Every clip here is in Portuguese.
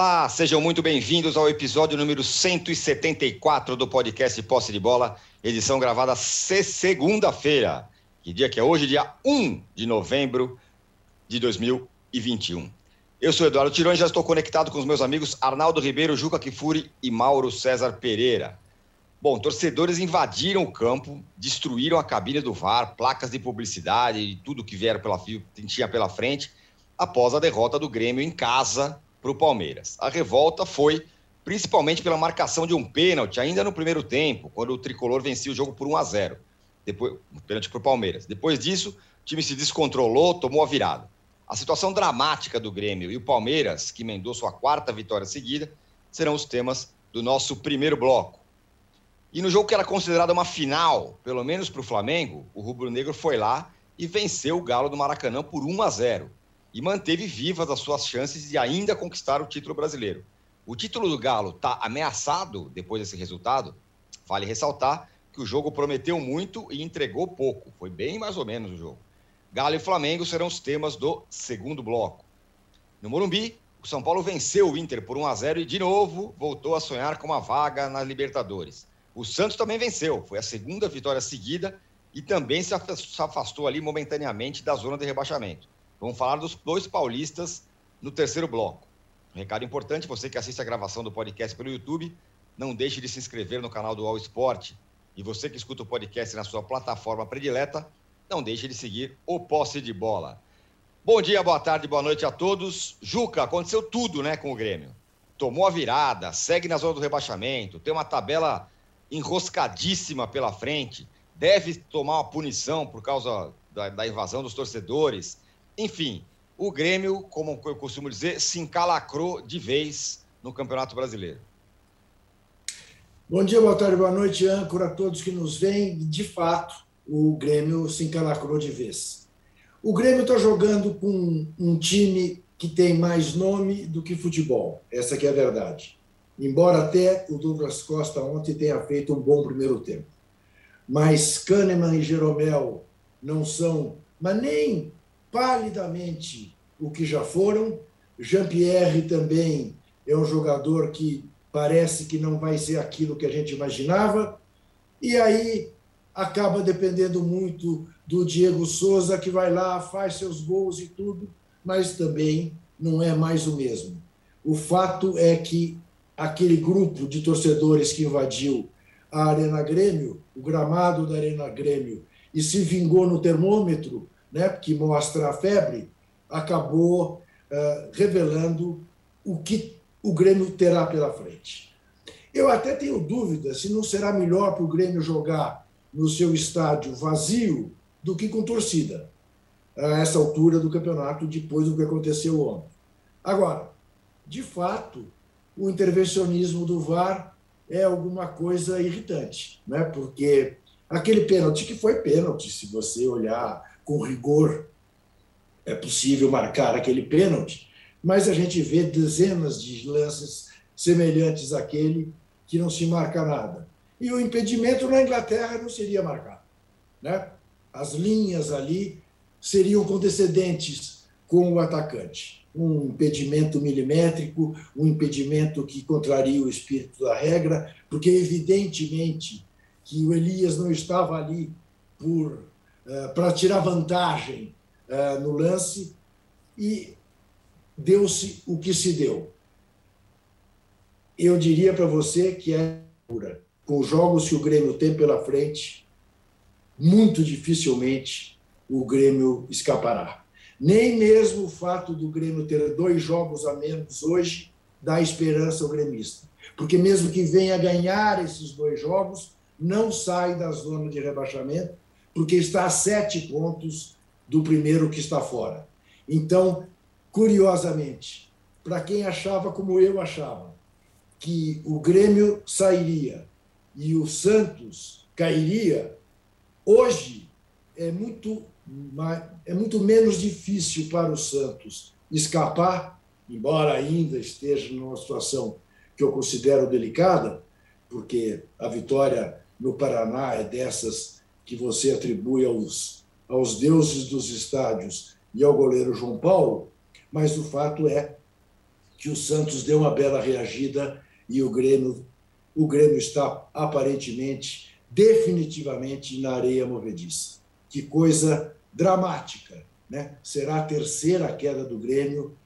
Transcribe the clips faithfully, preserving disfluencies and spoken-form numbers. Olá, sejam muito bem-vindos ao episódio número cento e setenta e quatro do podcast Posse de Bola, edição gravada segunda-feira, que dia que é hoje, dia um de novembro de dois mil e vinte e um. Eu sou Eduardo Tironi e já estou conectado com os meus amigos Arnaldo Ribeiro, Juca Kfouri e Mauro Cezar Pereira. Bom, torcedores invadiram o campo, destruíram a cabine do V A R, placas de publicidade e tudo que vieram pela, tinha pela frente após a derrota do Grêmio em casa para o Palmeiras. A revolta foi principalmente pela marcação de um pênalti ainda no primeiro tempo, quando o Tricolor vencia o jogo por um a zero, depois, um pênalti para o Palmeiras. Depois disso, o time se descontrolou, tomou a virada. A situação dramática do Grêmio e o Palmeiras, que emendou sua quarta vitória seguida, serão os temas do nosso primeiro bloco. E no jogo que era considerado uma final, pelo menos para o Flamengo, o rubro-negro foi lá e venceu o Galo do Maracanã por um a zero. E manteve vivas as suas chances de ainda conquistar o título brasileiro. O título do Galo está ameaçado depois desse resultado? Vale ressaltar que o jogo prometeu muito e entregou pouco. Foi bem mais ou menos o jogo. Galo e Flamengo serão os temas do segundo bloco. No Morumbi, o São Paulo venceu o Inter por um a zero e, de novo, voltou a sonhar com uma vaga na Libertadores. O Santos também venceu. Foi a segunda vitória seguida e também se afastou ali momentaneamente da zona de rebaixamento. Vamos falar dos dois paulistas no terceiro bloco. Um recado importante, você que assiste a gravação do podcast pelo YouTube, não deixe de se inscrever no canal do All Sport. E você que escuta o podcast na sua plataforma predileta, não deixe de seguir o Posse de Bola. Bom dia, boa tarde, boa noite a todos. Juca, aconteceu tudo, né, com o Grêmio. Tomou a virada, segue na zona do rebaixamento, tem uma tabela enroscadíssima pela frente, deve tomar uma punição por causa da, da invasão dos torcedores. Enfim, o Grêmio, como eu costumo dizer, se encalacrou de vez no Campeonato Brasileiro. Bom dia, boa tarde, boa noite, âncora, a todos que nos veem. De fato, o Grêmio se encalacrou de vez. O Grêmio está jogando com um time que tem mais nome do que futebol. Essa que é a verdade. Embora até o Douglas Costa ontem tenha feito um bom primeiro tempo. Mas Kahneman e Jeromel não são, mas nem palidamente o que já foram. Jean-Pierre também é um jogador que parece que não vai ser aquilo que a gente imaginava, e aí acaba dependendo muito do Diego Souza, que vai lá, faz seus gols e tudo, mas também não é mais o mesmo. O fato é que aquele grupo de torcedores que invadiu a Arena Grêmio, o gramado da Arena Grêmio, e se vingou no termômetro, né, que mostra a febre, acabou uh, revelando o que o Grêmio terá pela frente. Eu até tenho dúvida se não será melhor para o Grêmio jogar no seu estádio vazio do que com torcida, a essa altura do campeonato, depois do que aconteceu ontem. Agora, de fato, o intervencionismo do V A R é alguma coisa irritante, né, porque aquele pênalti, que foi pênalti, se você olhar com rigor, é possível marcar aquele pênalti, mas a gente vê dezenas de lances semelhantes àquele que não se marca nada. E o impedimento na Inglaterra não seria marcado, né? As linhas ali seriam condescendentes com o atacante. Um impedimento milimétrico, um impedimento que contraria o espírito da regra, porque evidentemente que o Elias não estava ali por... Uh, para tirar vantagem uh, no lance, e deu-se o que se deu. Eu diria para você que é pura. Com os jogos que o Grêmio tem pela frente, muito dificilmente o Grêmio escapará. Nem mesmo o fato do Grêmio ter dois jogos a menos hoje dá esperança ao gremista, porque mesmo que venha ganhar esses dois jogos, não sai da zona de rebaixamento, porque está a sete pontos do primeiro que está fora. Então, curiosamente, para quem achava, como eu achava, que o Grêmio sairia e o Santos cairia, hoje é muito, é muito menos difícil para o Santos escapar, embora ainda esteja numa situação que eu considero delicada, porque a vitória no Paraná é dessas que você atribui aos, aos deuses dos estádios e ao goleiro João Paulo, mas o fato é que o Santos deu uma bela reagida e o Grêmio, o Grêmio está aparentemente, definitivamente na areia movediça. Que coisa dramática, né? Será a terceira queda do Grêmio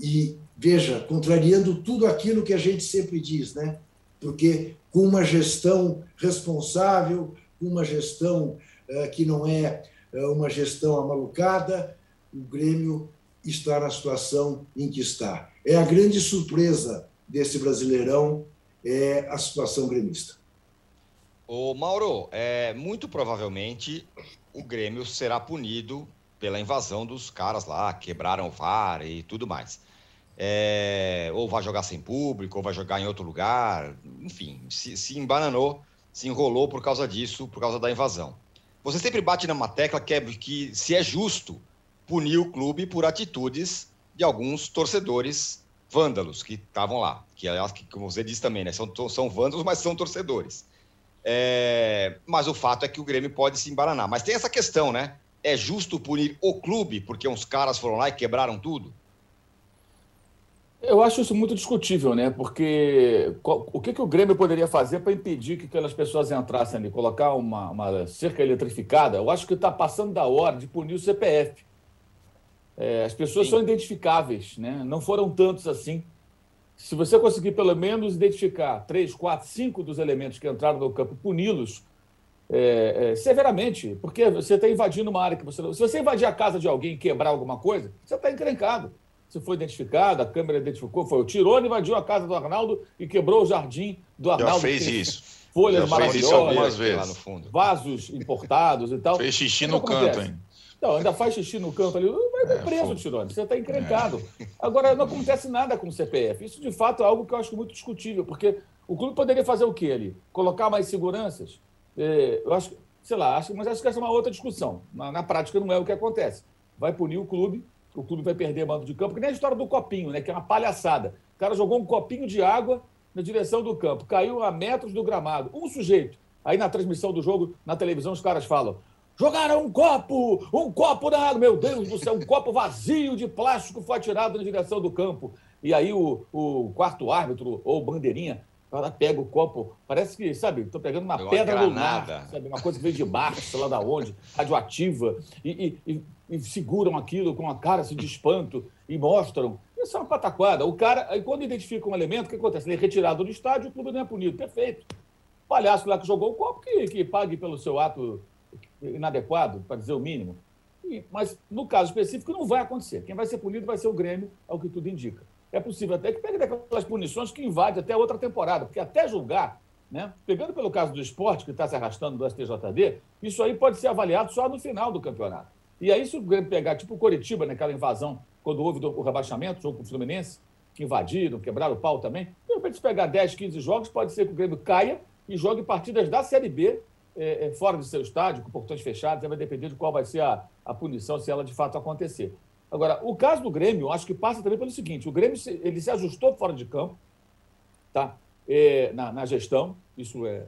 e, veja, contrariando tudo aquilo que a gente sempre diz, né? Porque com uma gestão responsável, uma gestão uh, que não é uh, uma gestão amalucada, o Grêmio está na situação em que está. É a grande surpresa desse Brasileirão, é a situação gremista. Ô Mauro, é, muito provavelmente o Grêmio será punido pela invasão dos caras lá, quebraram o V A R e tudo mais. É, ou vai jogar sem público, ou vai jogar em outro lugar, enfim, se, se embananou, se enrolou por causa disso, por causa da invasão. Você sempre bate numa tecla que, é, que se é justo punir o clube por atitudes de alguns torcedores vândalos que estavam lá, que, aliás, que, como você disse também, né, são, são vândalos, mas são torcedores. É, mas o fato é que o Grêmio pode se embaranar. Mas tem essa questão, né? É justo punir o clube porque uns caras foram lá e quebraram tudo? Eu acho isso muito discutível, né? Porque o que, que o Grêmio poderia fazer para impedir que aquelas pessoas entrassem ali? Colocar uma, uma cerca eletrificada? Eu acho que está passando da hora de punir o C P F. É, as pessoas Sim. são identificáveis, né? Não foram tantos assim. Se você conseguir pelo menos identificar três, quatro, cinco dos elementos que entraram no campo, puni-los é, é, severamente, porque você está invadindo uma área que você não... Se você invadir a casa de alguém e quebrar alguma coisa, você está encrencado. Você foi identificado, a câmera identificou, foi o Tironi, invadiu a casa do Arnaldo e quebrou o jardim do Arnaldo. Já fez isso. Folhas maravilhosas, lá no fundo. Vasos importados e tal. Fez xixi no canto, hein? Não, ainda faz xixi no canto ali, mas é preso, Tironi, você está encrencado. É. Agora, não acontece nada com o C P F. Isso, de fato, é algo que eu acho muito discutível, porque o clube poderia fazer o quê ali? Colocar mais seguranças? É, eu acho, sei lá, acho, mas acho que essa é uma outra discussão. Na, na prática, não é o que acontece. Vai punir o clube, o clube vai perder mando de campo, que nem a história do copinho, né? Que é uma palhaçada. O cara jogou um copinho de água na direção do campo, caiu a metros do gramado. Um sujeito, aí na transmissão do jogo, na televisão, os caras falam... Jogaram um copo, um copo na água, meu Deus do céu, um copo vazio de plástico foi atirado na direção do campo. E aí o, o quarto árbitro, ou bandeirinha, ela pega o copo, parece que, sabe, estou pegando uma, uma pedra lunar, sabe, uma coisa que veio de Marte, sei lá de onde, radioativa, e, e, e, e seguram aquilo com a cara assim, de espanto e mostram. Isso é uma pataquada. O cara, aí quando identifica um elemento, o que acontece? Ele é retirado do estádio, o clube não é punido. Perfeito. O palhaço lá que jogou o copo, que, que pague pelo seu ato... inadequado, para dizer o mínimo. E, mas, no caso específico, não vai acontecer. Quem vai ser punido vai ser o Grêmio, ao que tudo indica. É possível até que pegue aquelas punições que invade até outra temporada, porque até julgar, né, pegando pelo caso do esporte, que está se arrastando do S T J D, isso aí pode ser avaliado só no final do campeonato. E aí, se o Grêmio pegar, tipo o Coritiba, naquela invasão, quando houve o rebaixamento, o jogo com o Fluminense, que invadiram, quebraram o pau também, de repente, se pegar dez, quinze jogos, pode ser que o Grêmio caia e jogue partidas da Série B, É, é, fora do seu estádio, com portões fechados, vai depender de qual vai ser a, a punição, se ela de fato acontecer. Agora, o caso do Grêmio, acho que passa também pelo seguinte, o Grêmio se, ele se ajustou fora de campo, tá? é, na, na gestão, isso é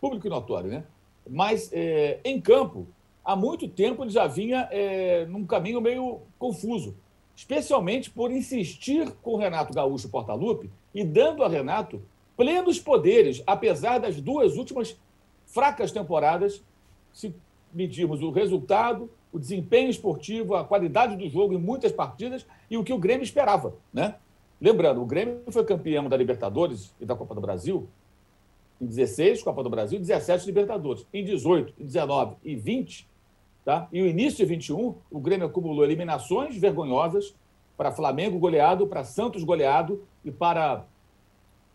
público e notório, né? Mas é, em campo, há muito tempo ele já vinha é, num caminho meio confuso, especialmente por insistir com o Renato Gaúcho Portaluppi e dando a Renato plenos poderes, apesar das duas últimas fracas temporadas, se medirmos o resultado, o desempenho esportivo, a qualidade do jogo em muitas partidas e o que o Grêmio esperava, né? Lembrando, o Grêmio foi campeão da Libertadores e da Copa do Brasil em dezesseis, Copa do Brasil, dezessete Libertadores. Em dezoito, dezenove e vinte, tá? E o início de vinte e um, o Grêmio acumulou eliminações vergonhosas para Flamengo goleado, para Santos goleado e para...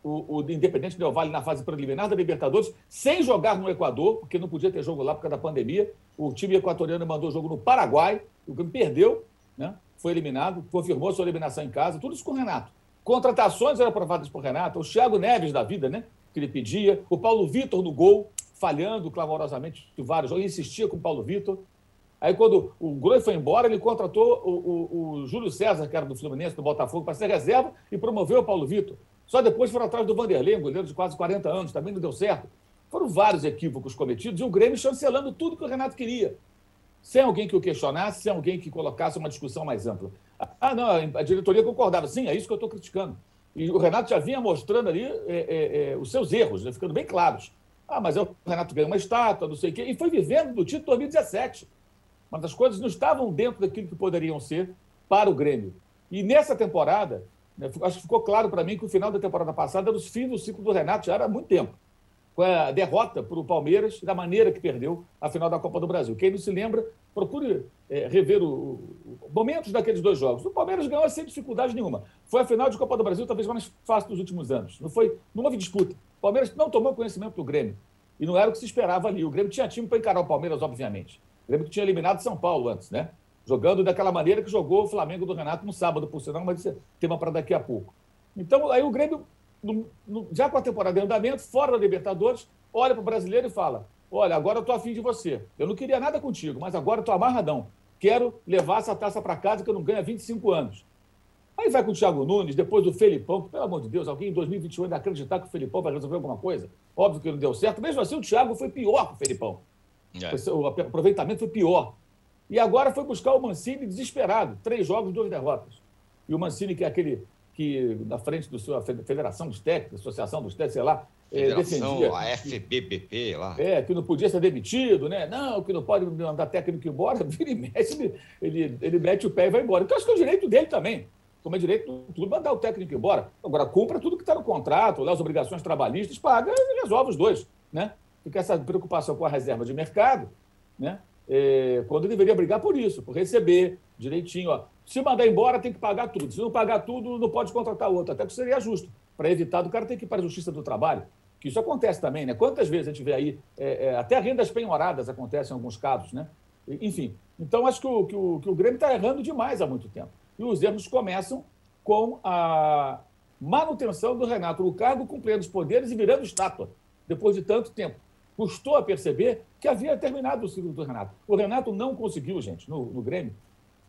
O, o Independente Del Valle na fase preliminar da Libertadores, sem jogar no Equador, porque não podia ter jogo lá por causa da pandemia. O time equatoriano mandou jogo no Paraguai, o Grêmio perdeu, né? Foi eliminado, confirmou sua eliminação em casa, tudo isso com o Renato. Contratações eram aprovadas por Renato, o Thiago Neves da vida, né? Que ele pedia, o Paulo Vitor no gol, falhando clamorosamente de vários jogos, ele insistia com o Paulo Vitor. Aí, quando o Grêmio foi embora, ele contratou o, o, o Júlio César, que era do Fluminense, do Botafogo, para ser reserva e promoveu o Paulo Vitor. Só depois foram atrás do Vanderlei, um goleiro de quase quarenta anos, também não deu certo. Foram vários equívocos cometidos e o Grêmio chancelando tudo que o Renato queria, sem alguém que o questionasse, sem alguém que colocasse uma discussão mais ampla. Ah, não, a diretoria concordava. Sim, é isso que eu estou criticando. E o Renato já vinha mostrando ali é, é, é, os seus erros, né, ficando bem claros. Ah, mas o Renato ganhou uma estátua, não sei o quê, e foi vivendo do título de dois mil e dezessete. Mas as coisas não estavam dentro daquilo que poderiam ser para o Grêmio. E nessa temporada, né, acho que ficou claro para mim que o final da temporada passada era o fim do ciclo do Renato, já era há muito tempo. Com a derrota para o Palmeiras, da maneira que perdeu a final da Copa do Brasil. Quem não se lembra, procure é, rever os momentos daqueles dois jogos. O Palmeiras ganhou sem dificuldade nenhuma. Foi a final de Copa do Brasil, talvez mais fácil dos últimos anos. Não, foi, não houve disputa. O Palmeiras não tomou conhecimento do Grêmio. E não era o que se esperava ali. O Grêmio tinha time para encarar o Palmeiras, obviamente. O Grêmio que tinha eliminado São Paulo antes, né? Jogando daquela maneira que jogou o Flamengo do Renato no sábado, por sinal, mas isso é tema para daqui a pouco. Então, aí o Grêmio... No, no, já com a temporada em andamento, fora da Libertadores, olha para o brasileiro e fala: olha, agora eu estou afim de você, eu não queria nada contigo, mas agora eu estou amarradão, quero levar essa taça para casa que eu não ganho há vinte e cinco anos. Aí vai com o Thiago Nunes, depois do Felipão, que, pelo amor de Deus, alguém em dois mil e vinte e um ainda acreditar que o Felipão vai resolver alguma coisa? Óbvio que não deu certo, mesmo assim o Thiago foi pior que o Felipão, é. O aproveitamento foi pior. E agora foi buscar o Mancini desesperado, três jogos, duas derrotas. E o Mancini, que é aquele... que na frente da sua Federação dos Técnicos, Associação dos Técnicos, sei lá, Federação, é, defendia... a F B B P lá. É, que não podia ser demitido, né? Não, que não pode mandar técnico embora, vira e mexe, ele, ele, ele mete o pé e vai embora. Então, acho que é o direito dele também, como é direito do clube, mandar o técnico embora. Agora, cumpra tudo que está no contrato, lá, as obrigações trabalhistas, paga e resolve os dois, né? Fica essa preocupação com a reserva de mercado, né? É, quando deveria brigar por isso, por receber direitinho, ó. Se mandar embora, tem que pagar tudo. Se não pagar tudo, não pode contratar outro. Até que seria justo. Para evitar, o cara tem que ir para a Justiça do Trabalho. Que isso acontece também, né? Quantas vezes a gente vê aí... É, é, até rendas penhoradas acontecem em alguns casos, né? Enfim. Então, acho que o, que o, que o Grêmio está errando demais há muito tempo. E os erros começam com a manutenção do Renato no cargo, cumprindo os poderes e virando estátua, depois de tanto tempo. Custou a perceber que havia terminado o ciclo do Renato. O Renato não conseguiu, gente, no, no Grêmio,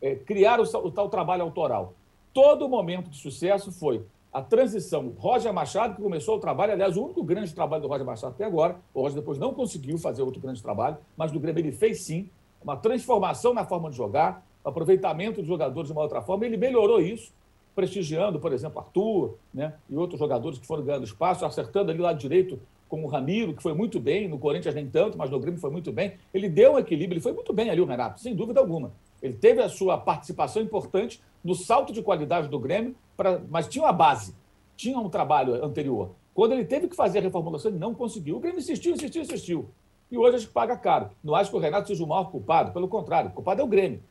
É, criar o, o tal trabalho autoral. Todo momento de sucesso foi a transição. Roger Machado, que começou o trabalho, aliás, o único grande trabalho do Roger Machado até agora, o Roger depois não conseguiu fazer outro grande trabalho, mas no Grêmio ele fez sim, uma transformação na forma de jogar, aproveitamento dos jogadores de uma outra forma, ele melhorou isso, prestigiando, por exemplo, Arthur, né, e outros jogadores que foram ganhando espaço, acertando ali do lado direito com o Ramiro, que foi muito bem, no Corinthians nem tanto, mas no Grêmio foi muito bem, ele deu um equilíbrio, ele foi muito bem ali o Renato, sem dúvida alguma. Ele teve a sua participação importante no salto de qualidade do Grêmio, pra... mas tinha uma base, tinha um trabalho anterior. Quando ele teve que fazer a reformulação, ele não conseguiu. O Grêmio insistiu, insistiu, insistiu. E hoje a gente paga caro. Não acho que o Renato seja o maior culpado, pelo contrário, o culpado é o Grêmio.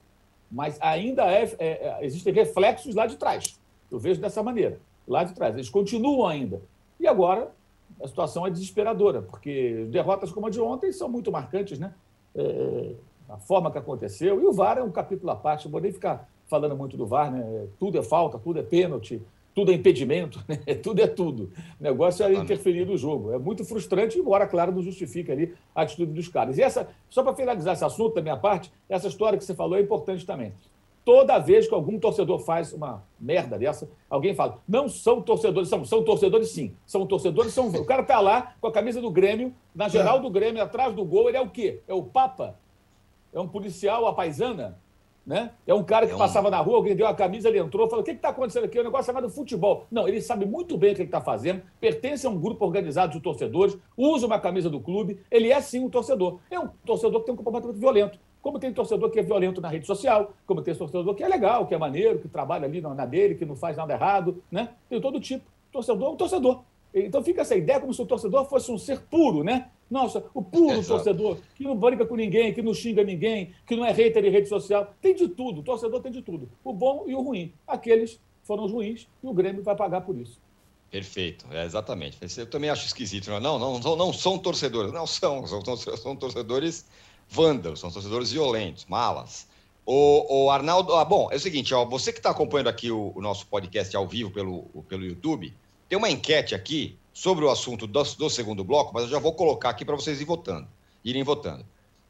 Mas ainda é, é, é, existem reflexos lá de trás. Eu vejo dessa maneira, lá de trás. Eles continuam ainda. E agora a situação é desesperadora, porque derrotas como a de ontem são muito marcantes, né? É... a forma que aconteceu, e o V A R é um capítulo à parte, não vou nem ficar falando muito do V A R, né? Tudo é falta, tudo é pênalti, tudo é impedimento, né? Tudo é tudo. O negócio é interferir no jogo, é muito frustrante, embora, claro, não justifica ali a atitude dos caras. E essa, só para finalizar esse assunto da minha parte, essa história que você falou é importante também. Toda vez que algum torcedor faz uma merda dessa, alguém fala, não são torcedores, são, são torcedores sim, são torcedores, são... O cara está lá com a camisa do Grêmio, na geral do Grêmio, atrás do gol, ele é o quê? É o Papa? É um policial, a paisana, né? É um cara que é um... passava na rua, alguém deu a camisa, ele entrou, falou, o que está acontecendo aqui? É um negócio chamado futebol. Não, ele sabe muito bem o que ele está fazendo, pertence a um grupo organizado de torcedores, usa uma camisa do clube, ele é sim um torcedor. É um torcedor que tem um comportamento violento. Como tem torcedor que é violento na rede social, como tem torcedor que é legal, que é maneiro, que trabalha ali na dele, que não faz nada errado, né? Tem todo tipo. Torcedor é um torcedor. Então fica essa ideia como se o torcedor fosse um ser puro, né? Nossa, o puro Exato. torcedor, que não brinca com ninguém, que não xinga ninguém, que não é hater de rede social. Tem de tudo, o torcedor tem de tudo. O bom e o ruim. Aqueles foram os ruins e o Grêmio vai pagar por isso. Perfeito, é, exatamente. Eu também acho esquisito. Não, não, não, não são torcedores. Não são, são, são torcedores vândalos, são torcedores violentos, malas. O, o Arnaldo... Ah, bom, é o seguinte, ó, você que está acompanhando aqui o, o nosso podcast ao vivo pelo, pelo YouTube... Tem uma enquete aqui sobre o assunto do, do segundo bloco, mas eu já vou colocar aqui para vocês ir votando, irem votando.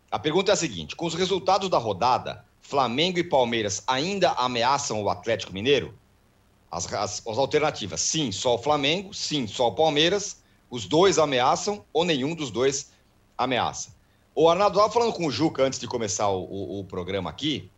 A pergunta é a seguinte, com os resultados da rodada, Flamengo e Palmeiras ainda ameaçam o Atlético Mineiro? As, as, as alternativas, sim, só o Flamengo, sim, só o Palmeiras, os dois ameaçam ou nenhum dos dois ameaça. O Arnaldo estava falando com o Juca antes de começar o, o, o programa aqui,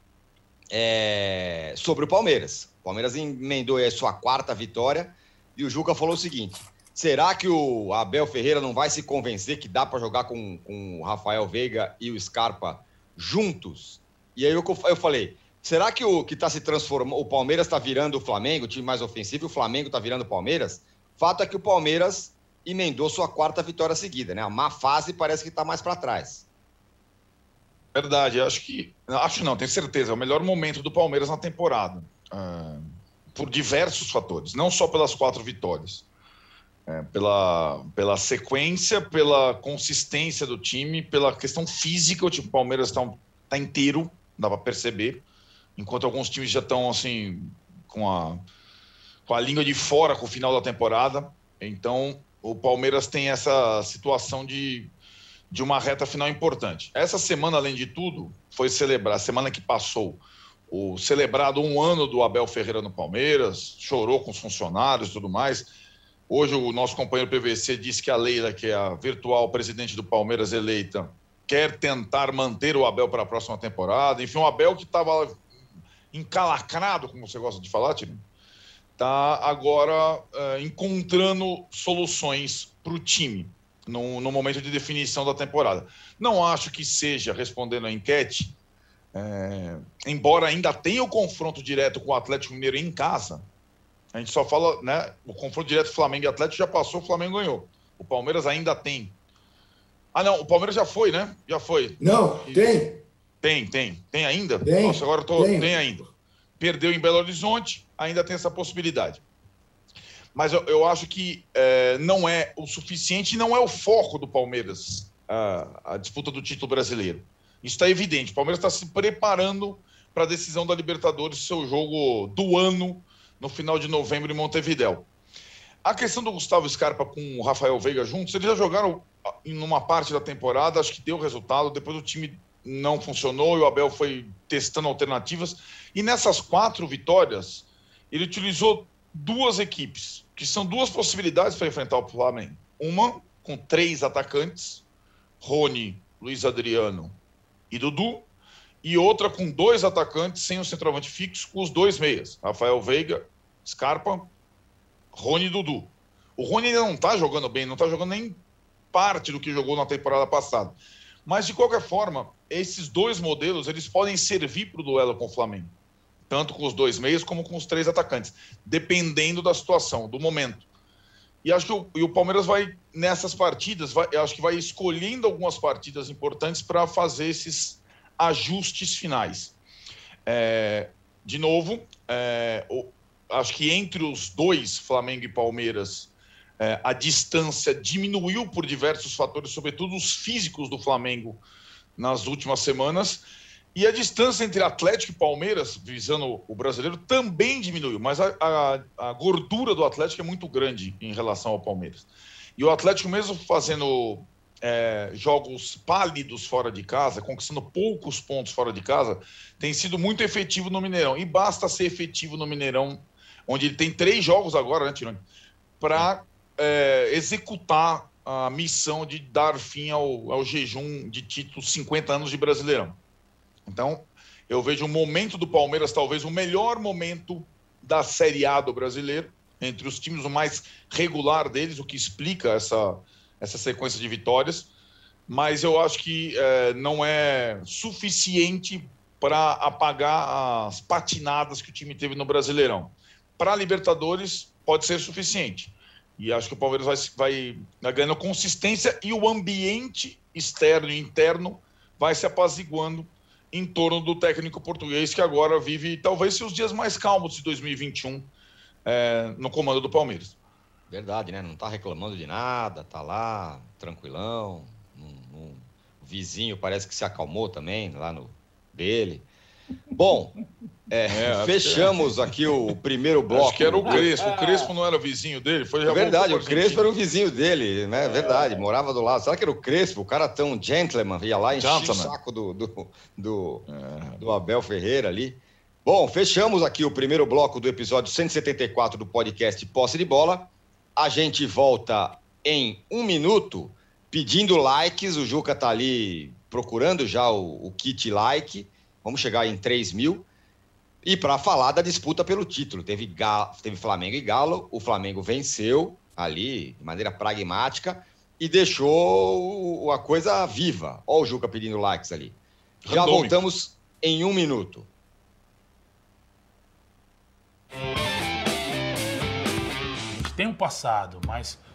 é, sobre o Palmeiras. O Palmeiras emendou aí a sua quarta vitória e o Juca falou o seguinte: será que o Abel Ferreira não vai se convencer que dá para jogar com, com o Rafael Veiga e o Scarpa juntos? E aí eu, eu falei, será que o que tá se transformando, o Palmeiras está virando o Flamengo, o time mais ofensivo, e o Flamengo está virando o Palmeiras? Fato é que o Palmeiras emendou sua quarta vitória seguida, né? A má fase parece que está mais para trás. Verdade, acho que... Acho não, tenho certeza. É o melhor momento do Palmeiras na temporada. Uh, por diversos fatores. Não só pelas quatro vitórias. É, pela, pela sequência, pela consistência do time, pela questão física. O time do Palmeiras está tá inteiro, dá para perceber. Enquanto alguns times já estão, assim, com a, com a língua de fora com o final da temporada. Então... O Palmeiras tem essa situação de, de uma reta final importante. Essa semana, além de tudo, foi celebrar, a semana que passou, o celebrado um ano do Abel Ferreira no Palmeiras, chorou com os funcionários e tudo mais. Hoje o nosso companheiro P V C disse que a Leila, que é a virtual presidente do Palmeiras eleita, quer tentar manter o Abel para a próxima temporada. Enfim, o Abel que estava encalacrado, como você gosta de falar, Tino, está agora uh, encontrando soluções para o time no, no momento de definição da temporada. Não acho que seja, respondendo a enquete, é, embora ainda tenha o confronto direto com o Atlético Mineiro em casa, a gente só fala, né, o confronto direto Flamengo e Atlético já passou, o Flamengo ganhou. O Palmeiras ainda tem. Ah, não, o Palmeiras já foi, né? Já foi. Não, e... tem. Tem, tem. Tem ainda? Tem. Nossa, agora eu tô... Tem, tem ainda. Perdeu em Belo Horizonte, ainda tem essa possibilidade. Mas eu, eu acho que é, não é o suficiente e não é o foco do Palmeiras, a, a disputa do título brasileiro. Isso está evidente. O Palmeiras está se preparando para a decisão da Libertadores, seu jogo do ano, no final de novembro em Montevidéu. A questão do Gustavo Scarpa com o Rafael Veiga juntos, eles já jogaram em uma parte da temporada, acho que deu resultado, depois o time... não funcionou, e o Abel foi testando alternativas, e nessas quatro vitórias, ele utilizou duas equipes, que são duas possibilidades para enfrentar o Flamengo. Uma com três atacantes, Rony, Luiz Adriano e Dudu, e outra com dois atacantes, sem o centroavante fixo, com os dois meias, Rafael Veiga, Scarpa, Rony e Dudu. O Rony ainda não está jogando bem, não está jogando nem parte do que jogou na temporada passada. Mas, de qualquer forma, esses dois modelos, eles podem servir para o duelo com o Flamengo. Tanto com os dois meios como com os três atacantes. Dependendo da situação, do momento. E acho que o, e o Palmeiras vai, nessas partidas, vai, acho que vai escolhendo algumas partidas importantes para fazer esses ajustes finais. É, de novo, é, o, acho que entre os dois, Flamengo e Palmeiras... É, a distância diminuiu por diversos fatores, sobretudo os físicos do Flamengo nas últimas semanas. E a distância entre Atlético e Palmeiras, visando o brasileiro, também diminuiu. Mas a, a, a gordura do Atlético é muito grande em relação ao Palmeiras. E o Atlético, mesmo fazendo é, jogos pálidos fora de casa, conquistando poucos pontos fora de casa, tem sido muito efetivo no Mineirão. E basta ser efetivo no Mineirão, onde ele tem três jogos agora, né, Tironi? Para... É, executar a missão de dar fim ao, ao jejum de títulos, cinquenta anos de Brasileirão. Então, eu vejo o momento do Palmeiras, talvez o melhor momento da Série A do brasileiro, entre os times, o mais regular deles, o que explica essa, essa sequência de vitórias, mas eu acho que é, não é suficiente para apagar as patinadas que o time teve no Brasileirão. Para Libertadores, pode ser suficiente. E acho que o Palmeiras vai, vai ganhando consistência e o ambiente externo e interno vai se apaziguando em torno do técnico português que agora vive, talvez, os dias mais calmos de dois mil e vinte e um é, no comando do Palmeiras. Verdade, né? Não tá reclamando de nada, tá lá, tranquilão. Um, um, o vizinho parece que se acalmou também, lá no dele. Bom, é, é, fechamos aqui o primeiro bloco. Acho que era o Crespo. O Crespo não era vizinho dele? Foi já verdade, o Crespo era o vizinho dele, né? É verdade, morava do lado. Será que era o Crespo? O cara tão gentleman, ia lá e enchia o saco do, do, do, é. do Abel Ferreira ali. Bom, fechamos aqui o primeiro bloco do episódio cento e setenta e quatro do podcast Posse de Bola. A gente volta em um minuto pedindo likes. O Juca tá ali procurando já o, o kit like. Vamos chegar em três mil. E para falar da disputa pelo título, teve, Galo, teve Flamengo e Galo, o Flamengo venceu ali de maneira pragmática e deixou a coisa viva. Olha o Juca pedindo likes ali. Já Randômico. Voltamos em um minuto. Tem um passado, mas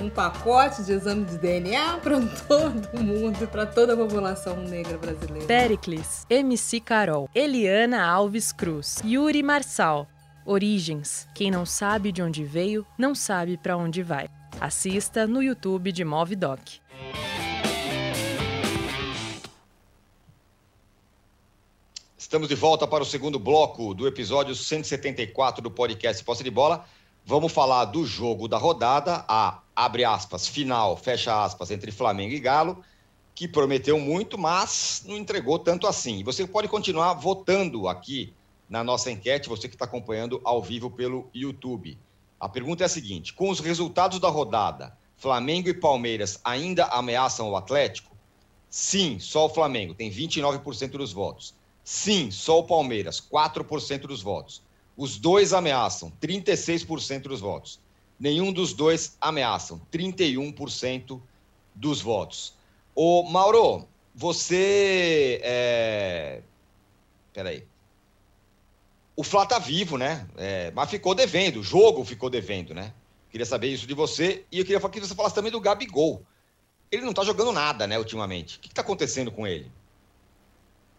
Um pacote de exame de D N A para todo mundo, para toda a população negra brasileira. Péricles, M C Carol, Eliana Alves Cruz, Yuri Marçal. Origens. Quem não sabe de onde veio, não sabe para onde vai. Assista no YouTube de Movidoc. Estamos de volta para o segundo bloco do episódio cento e setenta e quatro do podcast Posse de Bola. Vamos falar do jogo da rodada, a, abre aspas, final, fecha aspas, entre Flamengo e Galo, que prometeu muito, mas não entregou tanto assim. E você pode continuar votando aqui na nossa enquete, você que está acompanhando ao vivo pelo YouTube. A pergunta é a seguinte, com os resultados da rodada, Flamengo e Palmeiras ainda ameaçam o Atlético? Sim, só o Flamengo, tem vinte e nove por cento dos votos. Sim, só o Palmeiras, quatro por cento dos votos. Os dois ameaçam, trinta e seis por cento dos votos. Nenhum dos dois ameaçam, trinta e um por cento dos votos. Ô, Mauro, você... É... Peraí. O Flá tá vivo, né? É... Mas ficou devendo, o jogo ficou devendo, né? Queria saber isso de você. E eu queria que você falasse também do Gabigol. Ele não tá jogando nada, né, ultimamente. O que que tá acontecendo com ele?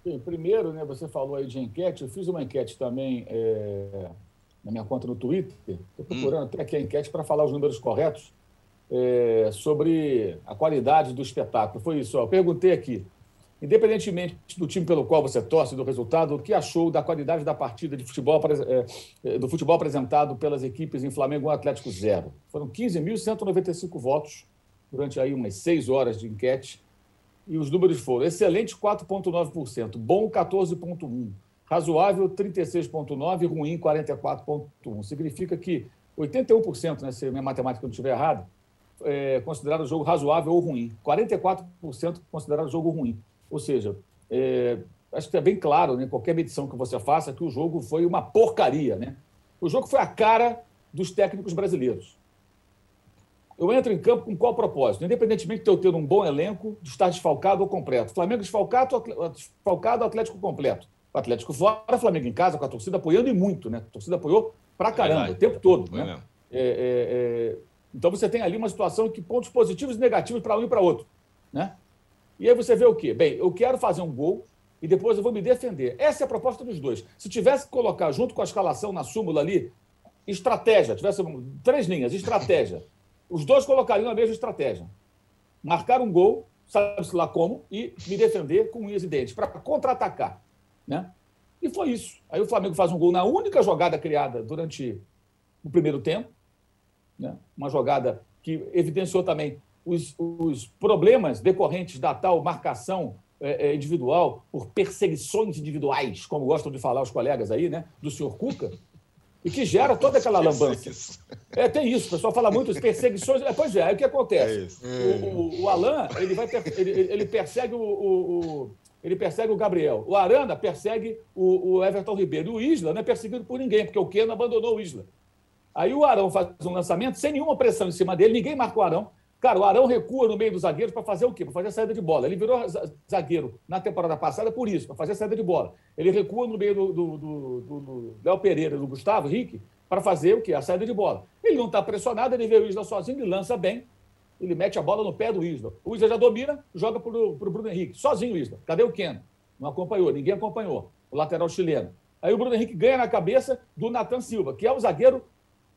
Sim, primeiro, né, você falou aí de enquete, eu fiz uma enquete também é, na minha conta no Twitter, estou procurando hum. até aqui a enquete para falar os números corretos é, sobre a qualidade do espetáculo. Foi isso, ó, eu perguntei aqui, independentemente do time pelo qual você torce, do resultado, o que achou da qualidade da partida de futebol, é, do futebol apresentado pelas equipes em Flamengo um Atlético zero? Foram quinze mil cento e noventa e cinco votos durante aí umas seis horas de enquete. E os números foram excelente, quatro vírgula nove por cento, bom, quatorze vírgula um por cento, razoável, trinta e seis vírgula nove por cento, ruim, quarenta e quatro vírgula um por cento. Significa que oitenta e um por cento, né, se a minha matemática não estiver errada, é considerado jogo razoável ou ruim. quarenta e quatro por cento considerado jogo ruim. Ou seja, é, acho que é bem claro, né, qualquer medição que você faça, que o jogo foi uma porcaria, né? O jogo foi a cara dos técnicos brasileiros. Eu entro em campo com qual propósito? Independentemente de eu ter um bom elenco, de estar desfalcado ou completo. Flamengo desfalcado, desfalcado, Atlético completo. O Atlético fora, Flamengo em casa, com a torcida apoiando e muito, né? A torcida apoiou pra caramba, é o tempo todo, foi, né? É, é, é... Então você tem ali uma situação que pontos positivos e negativos para um e para outro, né? E aí você vê o quê? Bem, eu quero fazer um gol e depois eu vou me defender. Essa é a proposta dos dois. Se tivesse que colocar junto com a escalação na súmula ali, estratégia, tivesse três linhas, estratégia. Os dois colocariam a mesma estratégia. Marcar um gol, sabe-se lá como, e me defender com unhas e dentes, para contra-atacar, né? E foi isso. Aí o Flamengo faz um gol na única jogada criada durante o primeiro tempo, né? Uma jogada que evidenciou também os, os problemas decorrentes da tal marcação é, é, individual por perseguições individuais, como gostam de falar os colegas aí, né? Do senhor Cuca. E que gera toda aquela lambança. É, tem isso, o pessoal fala muito, as perseguições... É, pois é, aí o que acontece? É o, o, o Alain, ele, vai, ele, ele persegue o, o, o... Ele persegue o Gabriel. O Arana persegue o, o Everton Ribeiro. E o Isla não é perseguido por ninguém, porque o Keno abandonou o Isla. Aí o Arão faz um lançamento sem nenhuma pressão em cima dele, ninguém marca o Arão. Cara, o Arão recua no meio dos zagueiros para fazer o quê? Para fazer a saída de bola. Ele virou zagueiro na temporada passada por isso, para fazer a saída de bola. Ele recua no meio do, do, do, do Léo Pereira, do Gustavo Henrique, para fazer o quê? A saída de bola. Ele não está pressionado, ele vê o Isla sozinho, ele lança bem, ele mete a bola no pé do Isla. O Isla já domina, joga para o Bruno Henrique. Sozinho o Isla. Cadê o Keno? Não acompanhou, ninguém acompanhou. O lateral chileno. Aí o Bruno Henrique ganha na cabeça do Nathan Silva, que é um zagueiro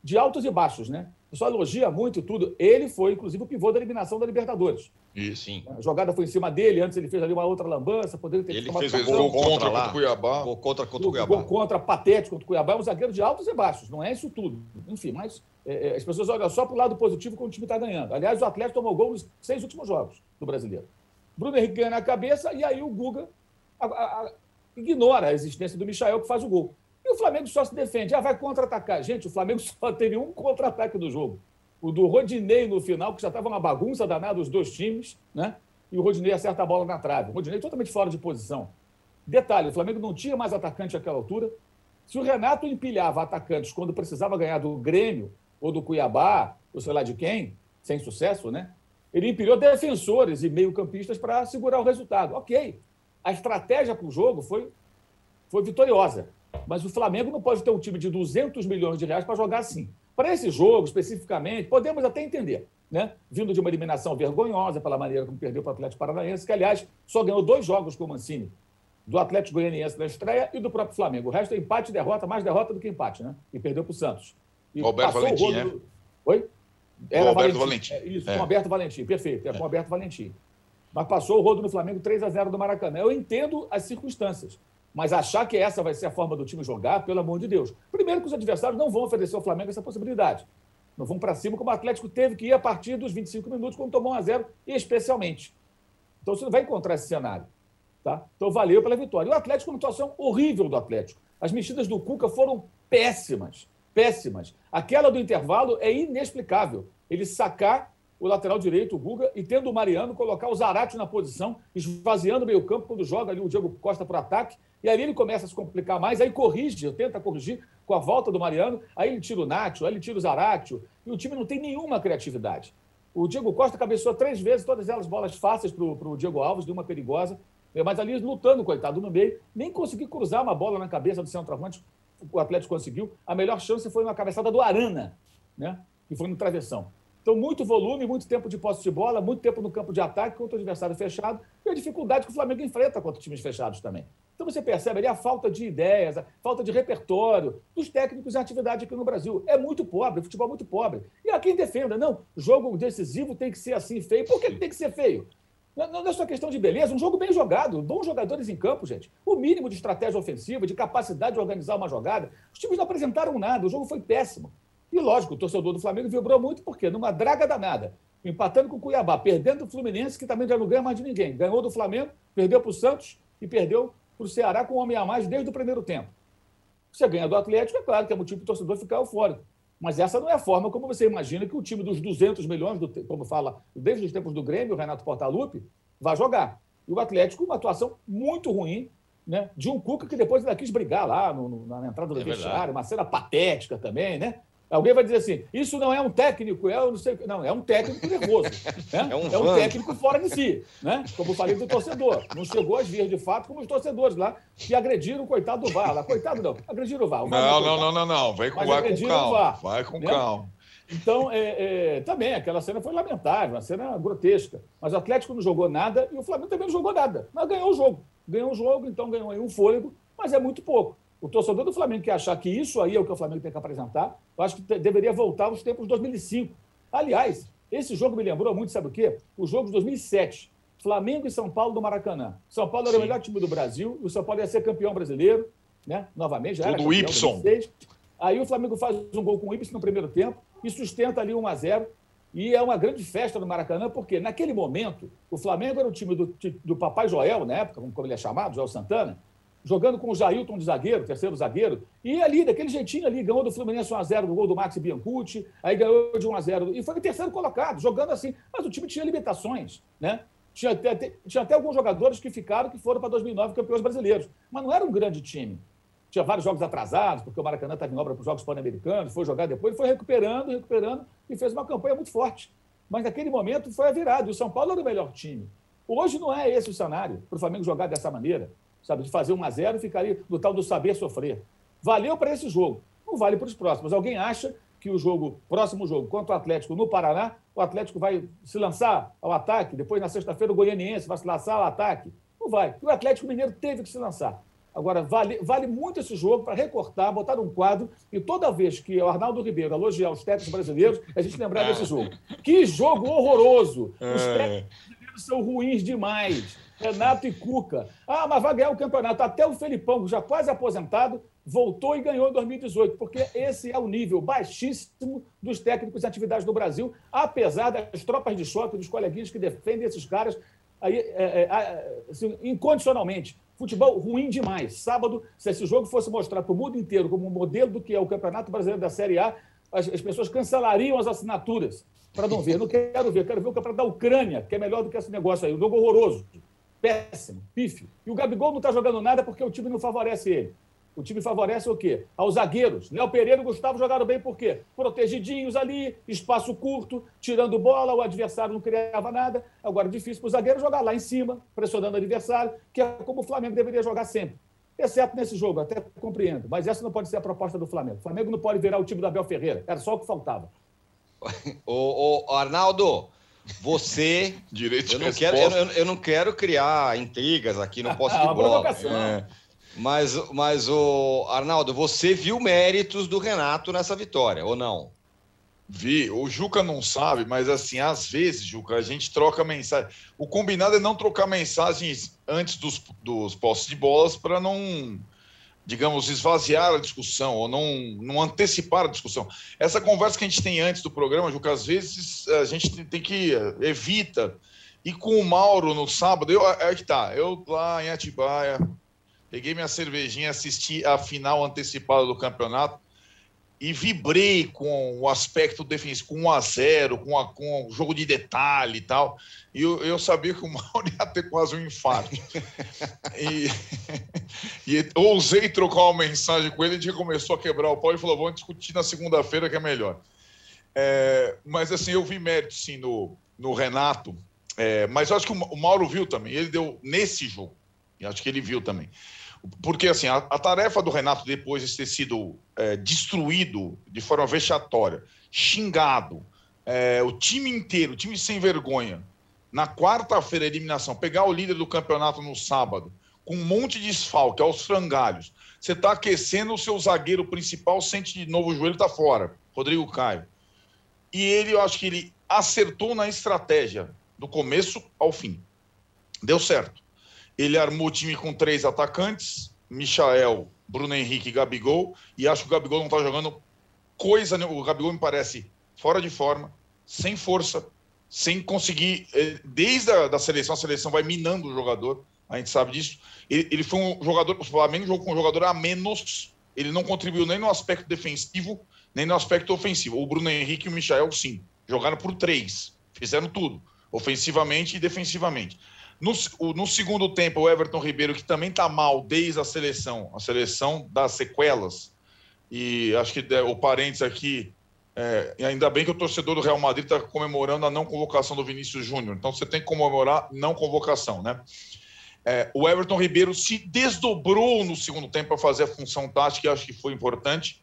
de altos e baixos, né? O pessoal elogia muito tudo. Ele foi, inclusive, o pivô da eliminação da Libertadores. Isso, sim. A jogada foi em cima dele. Antes ele fez ali uma outra lambança. Poderia ter ele fez o gol contra, contra o Cuiabá. Gol contra contra o Cuiabá. Gol contra, patético contra o Cuiabá. É um zagueiro de altos e baixos. Não é isso tudo. Enfim, mas é, as pessoas olham só para o lado positivo quando o time está ganhando. Aliás, o Atlético tomou gol nos seis últimos jogos do Brasileiro. Bruno Henrique ganha na cabeça e aí o Guga a, a, a, ignora a existência do Michael, que faz o gol. E o Flamengo só se defende. Ah, vai contra-atacar. Gente, o Flamengo só teve um contra-ataque do jogo. O do Rodinei no final, que já estava uma bagunça danada os dois times, né? E o Rodinei acerta a bola na trave. O Rodinei totalmente fora de posição. Detalhe, o Flamengo não tinha mais atacante àquela altura. Se o Renato empilhava atacantes quando precisava ganhar do Grêmio ou do Cuiabá, ou sei lá de quem, sem sucesso, né? Ele empilhou defensores e meio-campistas para segurar o resultado. Ok. A estratégia para o jogo foi, foi vitoriosa. Mas o Flamengo não pode ter um time de duzentos milhões de reais para jogar assim. Para esse jogo, especificamente, podemos até entender, né? Vindo de uma eliminação vergonhosa pela maneira como perdeu para o Atlético Paranaense, que, aliás, só ganhou dois jogos com o Mancini, do Atlético Goianiense na estreia e do próprio Flamengo. O resto é empate e derrota, mais derrota do que empate, né? E perdeu para o Santos. E Roberto Valentim, o Roberto... né? Oi? Era o Roberto Valentim. Valentim. É, isso, é. com o Roberto Valentim, perfeito. É, é. com o Roberto Valentim. Mas passou o rodo no Flamengo três a zero do Maracanã. Eu entendo as circunstâncias. Mas achar que essa vai ser a forma do time jogar, pelo amor de Deus. Primeiro que os adversários não vão oferecer ao Flamengo essa possibilidade. Não vão para cima, como o Atlético teve que ir a partir dos vinte e cinco minutos, quando tomou um a zero, especialmente. Então você não vai encontrar esse cenário. Tá? Então valeu pela vitória. E o Atlético, uma situação horrível do Atlético. As mexidas do Cuca foram péssimas. Péssimas. Aquela do intervalo é inexplicável. Ele sacar o lateral direito, o Guga, e tendo o Mariano colocar o Zarate na posição, esvaziando o meio campo, quando joga ali o Diego Costa para o ataque, e aí ele começa a se complicar mais, aí corrige, tenta corrigir com a volta do Mariano, aí ele tira o Nacho, aí ele tira o Zarate, e o time não tem nenhuma criatividade. O Diego Costa cabeceou três vezes, todas elas bolas fáceis para o Diego Alves, de uma perigosa, mas ali lutando, coitado, no meio, nem conseguiu cruzar uma bola na cabeça do centroavante, o Atlético conseguiu, a melhor chance foi uma cabeçada do Arana, né? Que foi no travessão. Então, muito volume, muito tempo de posse de bola, muito tempo no campo de ataque contra o adversário fechado e a dificuldade que o Flamengo enfrenta contra times fechados também. Então, você percebe ali a falta de ideias, a falta de repertório dos técnicos em atividade aqui no Brasil. É muito pobre, o futebol é muito pobre. E há quem defenda, não, jogo decisivo tem que ser assim, feio. Por que tem que ser feio? Não é só questão de beleza, um jogo bem jogado, bons jogadores em campo, gente. O mínimo de estratégia ofensiva, de capacidade de organizar uma jogada. Os times não apresentaram nada, o jogo foi péssimo. E, lógico, o torcedor do Flamengo vibrou muito, porque numa draga danada, empatando com o Cuiabá, perdendo o Fluminense, que também já não ganha mais de ninguém. Ganhou do Flamengo, perdeu para o Santos e perdeu para o Ceará com um homem a mais desde o primeiro tempo. Você ganha do Atlético, é claro que é motivo do torcedor ficar eufórico. Mas essa não é a forma como você imagina que o time dos duzentos milhões, do, como fala desde os tempos do Grêmio, o Renato Portaluppi, vai jogar. E o Atlético, uma atuação muito ruim, né? De um Cuca que depois ainda quis brigar lá no, no, na entrada do vestiário, uma cena patética também, né? Alguém vai dizer assim, isso não é um técnico, é um não sei, não, é um técnico nervoso, né? É, um é um técnico fora de si, né? Como eu falei do torcedor, não chegou às vias de fato como os torcedores lá, que agrediram o coitado do V A R, lá. coitado não, agrediram o V A R. O não, não, não, não, não, não, vai com, vai com calma, V A R, vai com né? calma. Então, é, é, também, aquela cena foi lamentável, uma cena grotesca, mas o Atlético não jogou nada e o Flamengo também não jogou nada, mas ganhou o jogo, ganhou o jogo, então ganhou aí um fôlego, mas é muito pouco. O torcedor do Flamengo que achar que isso aí é o que o Flamengo tem que apresentar, eu acho que te, deveria voltar aos tempos de dois mil e cinco. Aliás, esse jogo me lembrou muito, sabe o quê? O jogo de dois mil e sete, Flamengo e São Paulo do Maracanã. São Paulo era Sim. o melhor time do Brasil, o São Paulo ia ser campeão brasileiro, né? Novamente, já era campeão dois mil e seis. Aí o Flamengo faz um gol com o Y no primeiro tempo e sustenta ali um a zero. E é uma grande festa no Maracanã, porque naquele momento, o Flamengo era o time do, do Papai Joel, na época, como ele é chamado, Joel Santana, jogando com o Jailton de zagueiro, terceiro zagueiro, e ali, daquele jeitinho ali, ganhou do Fluminense um a zero, o gol do Max Biancucci, aí ganhou de um a zero, e foi o terceiro colocado, jogando assim. Mas o time tinha limitações, né? Tinha até, tinha até alguns jogadores que ficaram, que foram para dois mil e nove campeões brasileiros, mas não era um grande time. Tinha vários jogos atrasados, porque o Maracanã estava em obra para os Jogos Pan-Americanos, foi jogar depois, foi recuperando, recuperando, e fez uma campanha muito forte. Mas naquele momento foi a virada, e o São Paulo era o melhor time. Hoje não é esse o cenário para o Flamengo jogar dessa maneira. Sabe, de fazer um a zero e ficar ali no tal do saber sofrer. Valeu para esse jogo, não vale para os próximos. Alguém acha que o jogo, próximo jogo contra o Atlético no Paraná, o Atlético vai se lançar ao ataque, depois na sexta-feira o Goianiense vai se lançar ao ataque? Não vai. O Atlético Mineiro teve que se lançar. Agora, vale, vale muito esse jogo para recortar, botar um quadro e toda vez que o Arnaldo Ribeiro elogiar os técnicos brasileiros, a gente lembrar desse jogo. Que jogo horroroso! Os técnicos brasileiros são ruins demais. Renato e Cuca. Ah, mas vai ganhar o campeonato. Até o Felipão, que já quase aposentado, voltou e ganhou em dois mil e dezoito, porque esse é o nível baixíssimo dos técnicos em atividade no Brasil, apesar das tropas de choque, dos coleguinhas que defendem esses caras aí, é, é, assim, incondicionalmente. Futebol ruim demais. Sábado, se esse jogo fosse mostrar para o mundo inteiro como um modelo do que é o Campeonato Brasileiro da Série A, as, as pessoas cancelariam as assinaturas para não ver. Não quero ver, quero ver o Campeonato da Ucrânia, que é melhor do que esse negócio aí. Um jogo horroroso, péssimo, pífio. E o Gabigol não está jogando nada porque o time não favorece ele. O time favorece o quê? Aos zagueiros. Léo Pereira e Gustavo jogaram bem por quê? Protegidinhos ali, espaço curto, tirando bola, o adversário não criava nada. Agora, difícil para o zagueiro jogar lá em cima, pressionando o adversário, que é como o Flamengo deveria jogar sempre. Exceto nesse jogo, até compreendo. Mas essa não pode ser a proposta do Flamengo. O Flamengo não pode virar o time do Abel Ferreira. Era só o que faltava. Ô, ô Arnaldo... Você, Direito eu, não quero, eu, eu não quero criar intrigas aqui, não posso de bola. É. Mas, mas o Arnaldo, você viu méritos do Renato nessa vitória, ou não? Vi, o Juca não sabe, mas assim, às vezes, Juca, a gente troca mensagem. O combinado é não trocar mensagens antes dos, dos postes de bolas para não, digamos, esvaziar a discussão ou não, não antecipar a discussão. Essa conversa que a gente tem antes do programa, Juca, às vezes a gente tem que evita. E com o Mauro no sábado, eu, é que tá, eu lá em Atibaia, peguei minha cervejinha, assisti a final antecipada do campeonato e vibrei com o aspecto defensivo, com um a zero, com, a, com o jogo de detalhe e tal. E eu, eu sabia que o Mauro ia ter quase um infarto. e, e ousei trocar uma mensagem com ele, ele começou a quebrar o pau e falou, vamos discutir na segunda-feira que é melhor. É, mas assim, eu vi mérito sim no, no Renato, é, mas eu acho que o Mauro viu também, ele deu nesse jogo, eu acho que ele viu também. Porque, assim, a, a tarefa do Renato, depois de ter sido é, destruído de forma vexatória, xingado, é, o time inteiro, o time sem vergonha, na quarta-feira, eliminação, pegar o líder do campeonato no sábado, com um monte de desfalque, aos frangalhos, você está aquecendo o seu zagueiro principal, sente de novo o joelho, está fora, Rodrigo Caio. E ele, eu acho que ele acertou na estratégia, do começo ao fim. Deu certo. Ele armou o time com três atacantes, Michael, Bruno Henrique e Gabigol, e acho que o Gabigol não está jogando coisa nenhuma. O Gabigol me parece fora de forma, sem força, sem conseguir... Desde a da seleção, a seleção vai minando o jogador, a gente sabe disso. Ele, ele foi um jogador... O Flamengo jogou com um jogador a menos, ele não contribuiu nem no aspecto defensivo, nem no aspecto ofensivo. O Bruno Henrique e o Michael, sim, jogaram por três, fizeram tudo, ofensivamente e defensivamente. No, no segundo tempo, o Everton Ribeiro, que também está mal desde a seleção, a seleção das sequelas, e acho que é, o parênteses aqui, é, ainda bem que o torcedor do Real Madrid está comemorando a não convocação do Vinícius Júnior, então você tem que comemorar não convocação, né? É, o Everton Ribeiro se desdobrou no segundo tempo para fazer a função tática, acho que foi importante,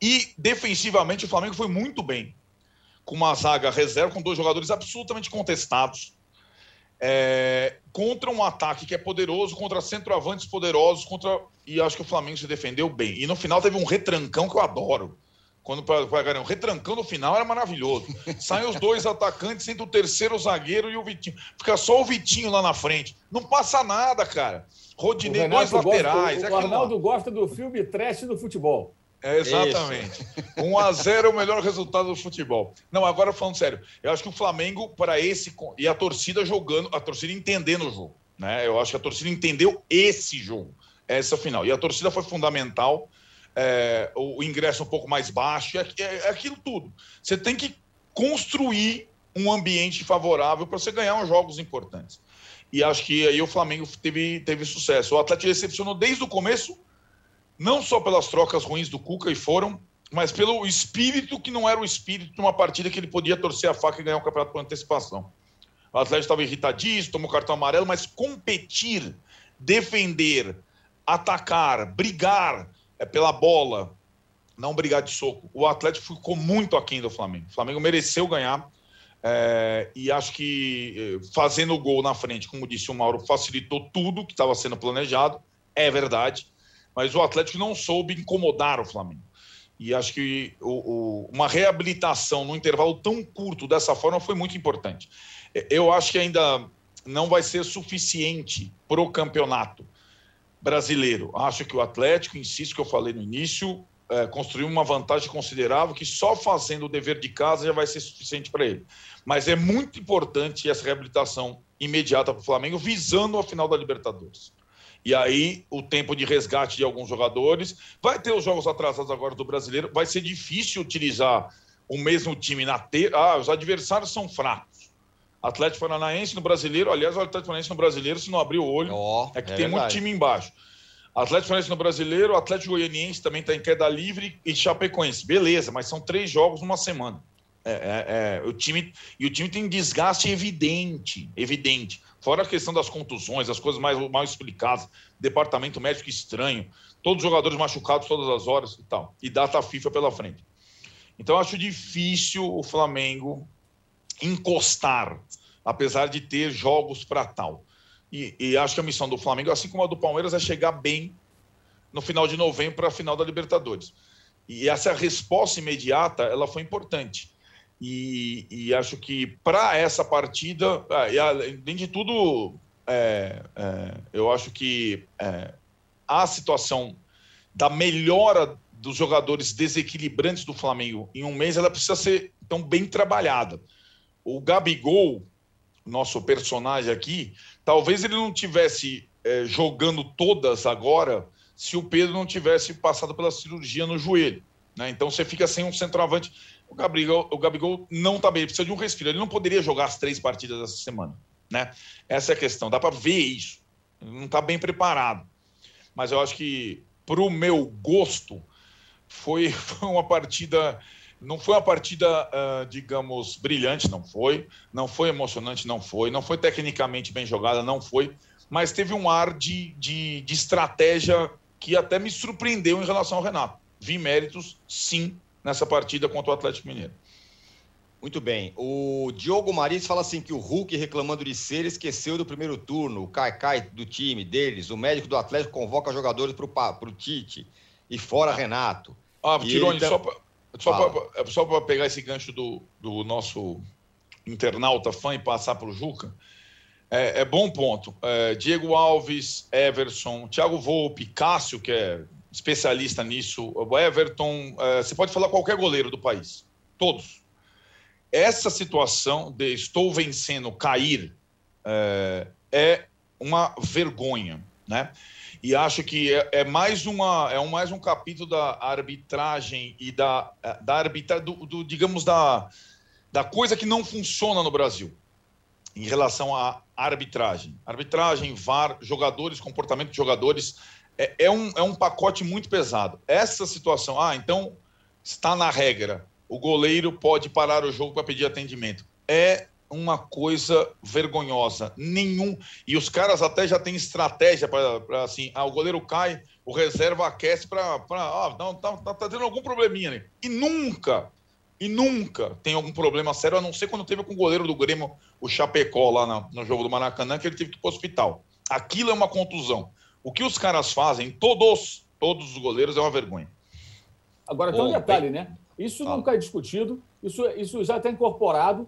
e defensivamente o Flamengo foi muito bem, com uma zaga reserva, com dois jogadores absolutamente contestados, É, contra um ataque que é poderoso, contra centroavantes poderosos, contra... e acho que o Flamengo se defendeu bem. E no final teve um retrancão que eu adoro. Quando o um retrancão no final era maravilhoso. Saem os dois atacantes, entre o terceiro o zagueiro e o Vitinho. Fica só o Vitinho lá na frente. Não passa nada, cara. Rodinei, dois laterais. Gosta, o, é o Arnaldo lá. Gosta do filme trash do futebol. É, exatamente. um a zero é o melhor resultado do futebol. Não, agora falando sério, eu acho que o Flamengo, para esse. E a torcida jogando, a torcida entendendo o jogo. Né? Eu acho que a torcida entendeu esse jogo, essa final. E a torcida foi fundamental, é, o ingresso um pouco mais baixo, é, é aquilo tudo. Você tem que construir um ambiente favorável para você ganhar uns jogos importantes. E acho que aí o Flamengo teve, teve sucesso. O Atlético decepcionou desde o começo. Não só pelas trocas ruins do Cuca, e foram, mas pelo espírito que não era o espírito de uma partida que ele podia torcer a faca e ganhar o campeonato por antecipação. O Atlético estava irritadíssimo, tomou cartão amarelo, mas competir, defender, atacar, brigar pela bola, não brigar de soco. O Atlético ficou muito aquém do Flamengo. O Flamengo mereceu ganhar é, e acho que fazendo o gol na frente, como disse o Mauro, facilitou tudo que estava sendo planejado. é verdade, mas o Atlético não soube incomodar o Flamengo. E acho que o, o, uma reabilitação num intervalo tão curto dessa forma foi muito importante. Eu acho que ainda não vai ser suficiente para o campeonato brasileiro. Acho que o Atlético, insisto que eu falei no início, é, construiu uma vantagem considerável que só fazendo o dever de casa já vai ser suficiente para ele. Mas é muito importante essa reabilitação imediata para o Flamengo, visando a final da Libertadores. E aí, o tempo de resgate de alguns jogadores. Vai ter os jogos atrasados agora do Brasileiro. Vai ser difícil utilizar o mesmo time na terça. Ah, os adversários são fracos. Atlético Paranaense no Brasileiro. Aliás, o Atlético Paranaense no Brasileiro, se não abrir o olho, oh, é que é tem verdade. Muito time embaixo. Atlético Paranaense no Brasileiro. Atlético Goianiense também está em queda livre. E Chapecoense. Beleza, mas são três jogos numa semana. É, é, é, o time, e o time tem desgaste evidente, evidente. Fora a questão das contusões, as coisas mais mal explicadas, departamento médico estranho, todos os jogadores machucados todas as horas e tal, e data FIFA pela frente. Então, eu acho difícil o Flamengo encostar, apesar de ter jogos para tal. E, e acho que a missão do Flamengo, assim como a do Palmeiras, é chegar bem no final de novembro para a final da Libertadores. E essa resposta imediata, ela foi importante. E, e acho que para essa partida, e além de tudo, é, é, eu acho que é, a situação da melhora dos jogadores desequilibrantes do Flamengo em um mês, ela precisa ser tão bem trabalhada. O Gabigol, nosso personagem aqui, talvez ele não tivesse é, jogando todas agora se o Pedro não tivesse passado pela cirurgia no joelho, né? Então você fica sem um centroavante. O Gabigol, o Gabigol não está bem, ele precisa de um respiro. Ele não poderia jogar as três partidas dessa semana, né? Essa é a questão, dá para ver isso. Ele não está bem preparado. Mas eu acho que, para o meu gosto, foi, foi uma partida... Não foi uma partida, uh, digamos, brilhante, não foi. Não foi emocionante, não foi. Não foi tecnicamente bem jogada, não foi. Mas teve um ar de, de, de estratégia que até me surpreendeu em relação ao Renato. Vi méritos, sim, nessa partida contra o Atlético Mineiro. Muito bem. O Diogo Maris fala assim que o Hulk, reclamando de ser, esqueceu do primeiro turno. O Caicai do time deles, o médico do Atlético convoca jogadores para o Tite e fora Renato. Ah, Tironi, tá... só para pegar esse gancho do, do nosso internauta fã e passar para o Juca, é, é bom ponto. É, Diego Alves, Everson, Thiago Volpi, Cássio, que é especialista nisso, Everton, você pode falar qualquer goleiro do país, todos. Essa situação de estou vencendo, cair, é uma vergonha, né? E acho que é mais, uma, é mais um capítulo da arbitragem e da, da arbitragem, do, do, digamos, da, da coisa que não funciona no Brasil em relação à arbitragem. Arbitragem, V A R, jogadores, comportamento de jogadores... É um, é um pacote muito pesado. Essa situação, ah, então está na regra, o goleiro pode parar o jogo para pedir atendimento. É uma coisa vergonhosa. Nenhum. E os caras até já têm estratégia para assim, ah, o goleiro cai, o reserva aquece para, ah, não, tá, tá, tá tendo algum probleminha, né? E nunca, e nunca tem algum problema sério, a não ser quando teve com o goleiro do Grêmio, o Chapecó, lá no, no jogo do Maracanã, que ele teve que ir para o hospital. Aquilo é uma contusão. O que os caras fazem, todos, todos os goleiros, é uma vergonha. Agora, tem um detalhe, né? Isso ah. nunca é discutido, isso, isso já está incorporado.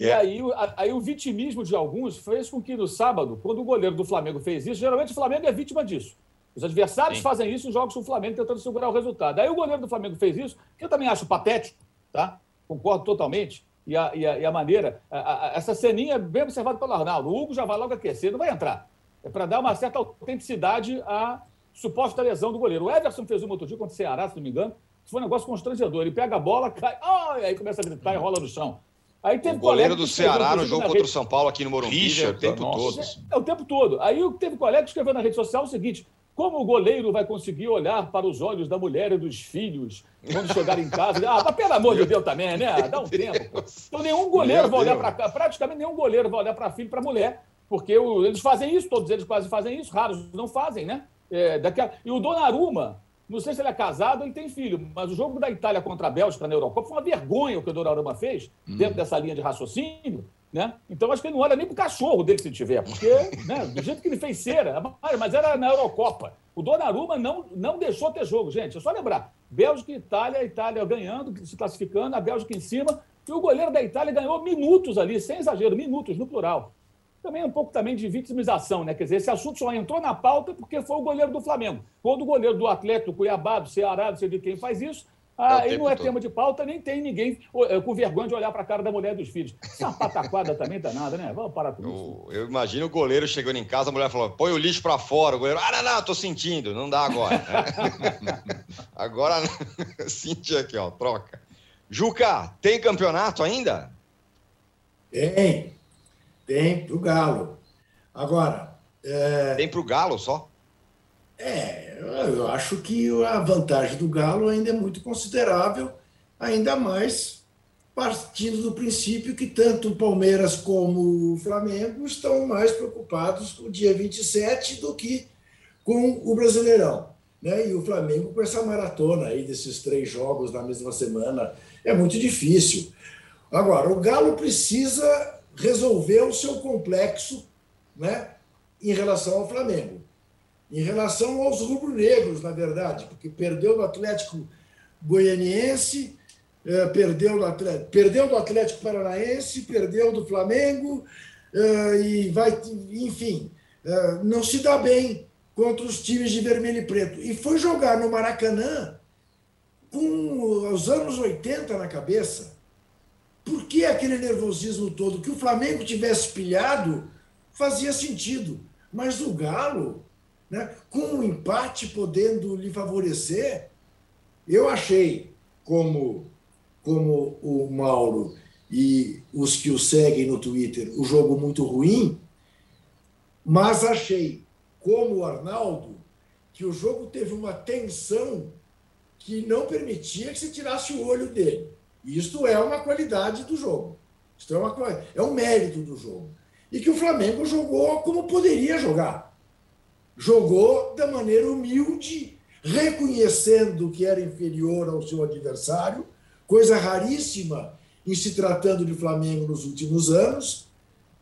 Yeah. E aí, a, aí o vitimismo de alguns fez com que no sábado, quando o goleiro do Flamengo fez isso, geralmente o Flamengo é vítima disso. Os adversários Sim. fazem isso em jogos com o Flamengo tentando segurar o resultado. Aí o goleiro do Flamengo fez isso, que eu também acho patético, tá? Concordo totalmente. E a, e a, e a maneira... A, a, essa ceninha é bem observada pelo Arnaldo. O Hugo já vai logo aquecer, não vai entrar. É para dar uma certa autenticidade à suposta lesão do goleiro. O Everson fez uma outro dia contra o Ceará, se não me engano. Foi um negócio constrangedor. Ele pega a bola, cai, oh, aí começa a gritar e rola no chão. Aí teve o goleiro do Ceará no jogo contra o São Paulo aqui no Morumbi, Richard, é o tempo todo. É o tempo todo. Aí teve colega que escreveu na rede social o seguinte: como o goleiro vai conseguir olhar para os olhos da mulher e dos filhos quando chegar em casa? Ah, mas pelo amor de Deus também, né? Dá um tempo. Então nenhum goleiro vai olhar para... Praticamente nenhum goleiro vai olhar para filho e para mulher. Porque o, eles fazem isso, todos eles quase fazem isso, raros não fazem, né? É, daquela... E o Donnarumma, não sei se ele é casado, ele tem filho, mas o jogo da Itália contra a Bélgica na Eurocopa foi uma vergonha o que o Donnarumma fez, hum. dentro dessa linha de raciocínio, Né? Então acho que ele não olha nem pro cachorro dele se tiver, porque né, do jeito que ele fez cera, mas era na Eurocopa. O Donnarumma não, não deixou ter jogo, gente. É só lembrar: Bélgica e Itália, a Itália ganhando, se classificando, a Bélgica em cima, e o goleiro da Itália ganhou minutos ali, sem exagero, minutos no plural. Também um pouco também de vitimização, né? Quer dizer, esse assunto só entrou na pauta porque foi o goleiro do Flamengo. Quando o goleiro do Atlético, do Cuiabá, do Ceará, não sei de quem faz isso. Ah, aí não é todo. Tema de pauta, nem tem ninguém com vergonha de olhar para a cara da mulher e dos filhos. Essa pataquada também tá nada, né? Vamos parar com isso. Eu, eu imagino o goleiro chegando em casa, a mulher falou, põe o lixo para fora. O goleiro, ah, não, não, tô sentindo. Não dá agora. Agora, senti aqui, ó, troca. Juca, tem campeonato ainda? Tem. Tem pro Galo. Agora... É... Tem pro Galo só? É, eu acho que a vantagem do Galo ainda é muito considerável, ainda mais partindo do princípio que tanto o Palmeiras como o Flamengo estão mais preocupados com o dia vinte e sete do que com o Brasileirão. Né? E o Flamengo, com essa maratona aí desses três jogos na mesma semana, é muito difícil. Agora, o Galo precisa resolver o seu complexo, né, em relação ao Flamengo. Em relação aos rubro-negros, na verdade, porque perdeu do Atlético Goianiense, perdeu do Atlético, perdeu do Atlético Paranaense, perdeu do Flamengo, e vai, enfim, não se dá bem contra os times de vermelho e preto. E foi jogar no Maracanã com os anos oitenta na cabeça. Por que aquele nervosismo todo? Que o Flamengo tivesse pilhado fazia sentido, mas o Galo... Né? Com um empate podendo lhe favorecer, eu achei, como, como o Mauro e os que o seguem no Twitter, o jogo muito ruim, mas achei, como o Arnaldo, que o jogo teve uma tensão que não permitia que se tirasse o olho dele. Isto é uma qualidade do jogo. Isto é, uma, é um mérito do jogo. E que o Flamengo jogou como poderia jogar. Jogou da maneira humilde, reconhecendo que era inferior ao seu adversário, coisa raríssima em se tratando de Flamengo nos últimos anos,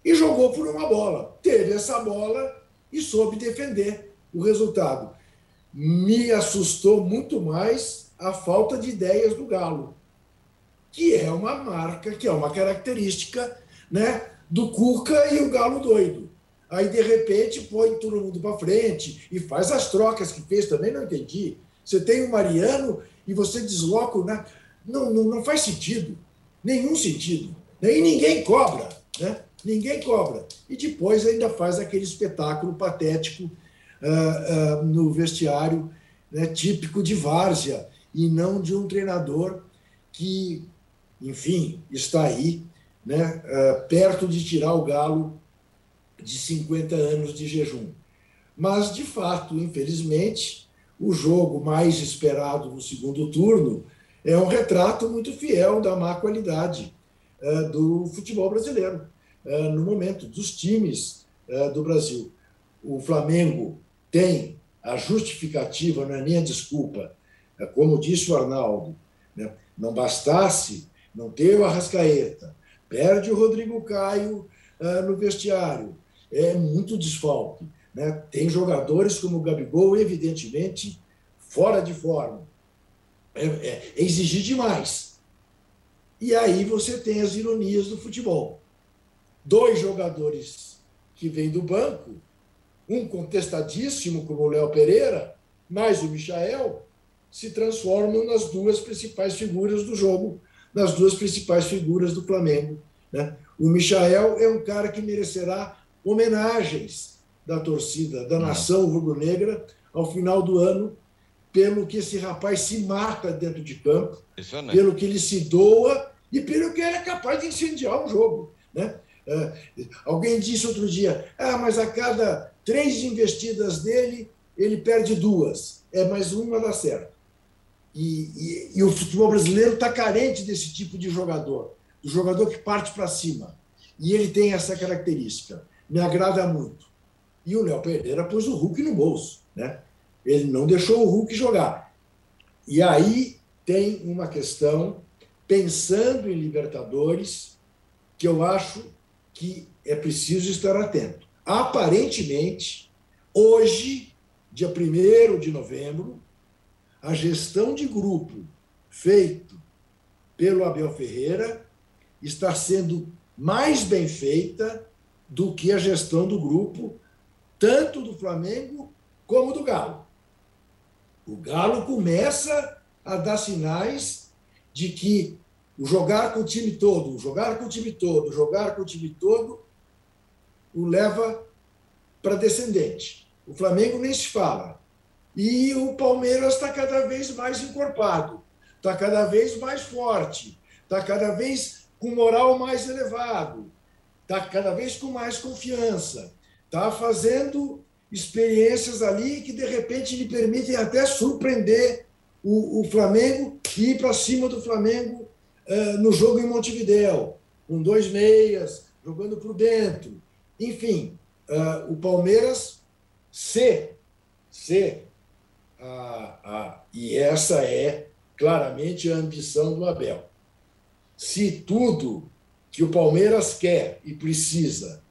e jogou por uma bola. Teve essa bola e soube defender o resultado. Me assustou muito mais a falta de ideias do Galo, que é uma marca, que é uma característica, né, do Cuca e o Galo doido. Aí, de repente, põe todo mundo para frente e faz as trocas que fez, também não entendi. Você tem o Mariano e você desloca o... Na... Não, não, não faz sentido, nenhum sentido. E ninguém cobra, né? Ninguém cobra. E depois ainda faz aquele espetáculo patético uh, uh, no vestiário, né? Típico de várzea, e não de um treinador que, enfim, está aí, né? uh, perto de tirar o Galo de cinquenta anos de jejum. Mas, de fato, infelizmente, o jogo mais esperado no segundo turno é um retrato muito fiel da má qualidade uh, do futebol brasileiro, uh, no momento, dos times uh, do Brasil. O Flamengo tem a justificativa, não é nem a desculpa, uh, como disse o Arnaldo, né? Não bastasse não ter o Arrascaeta, perde o Rodrigo Caio uh, no vestiário, é muito desfalque, né? Tem jogadores como o Gabigol, evidentemente, fora de forma. É, é, é exigir demais. E aí você tem as ironias do futebol. Dois jogadores que vêm do banco, um contestadíssimo como o Léo Pereira, mais o Michael, se transformam nas duas principais figuras do jogo, nas duas principais figuras do Flamengo, né? O Michael é um cara que merecerá homenagens da torcida, da nação rubro-negra, ao final do ano, pelo que esse rapaz se mata dentro de campo, pelo que ele se doa e pelo que ele é capaz de incendiar um jogo, né? Uh, alguém disse outro dia, ah, mas a cada três investidas dele, ele perde duas. É, mais uma dá certo. E, e, e o futebol brasileiro está carente desse tipo de jogador, do jogador que parte para cima. E ele tem essa característica. Me agrada muito. E o Léo Pereira pôs o Hulk no bolso, né? Ele não deixou o Hulk jogar. E aí tem uma questão, pensando em Libertadores, que eu acho que é preciso estar atento. Aparentemente, hoje, dia primeiro de novembro, a gestão de grupo feita pelo Abel Ferreira está sendo mais bem feita do que a gestão do grupo, tanto do Flamengo como do Galo. O Galo começa a dar sinais de que o jogar com o time todo, o jogar com o time todo, o jogar com o time todo, o leva para descendente. O Flamengo nem se fala. E o Palmeiras está cada vez mais encorpado, está cada vez mais forte, está cada vez com moral mais elevado, está cada vez com mais confiança, está fazendo experiências ali que, de repente, lhe permitem até surpreender o, o Flamengo e ir para cima do Flamengo uh, no jogo em Montevidéu, com dois meias, jogando por dentro. Enfim, uh, o Palmeiras, se, se, uh, uh, e essa é claramente a ambição do Abel, se tudo que o Palmeiras quer e precisa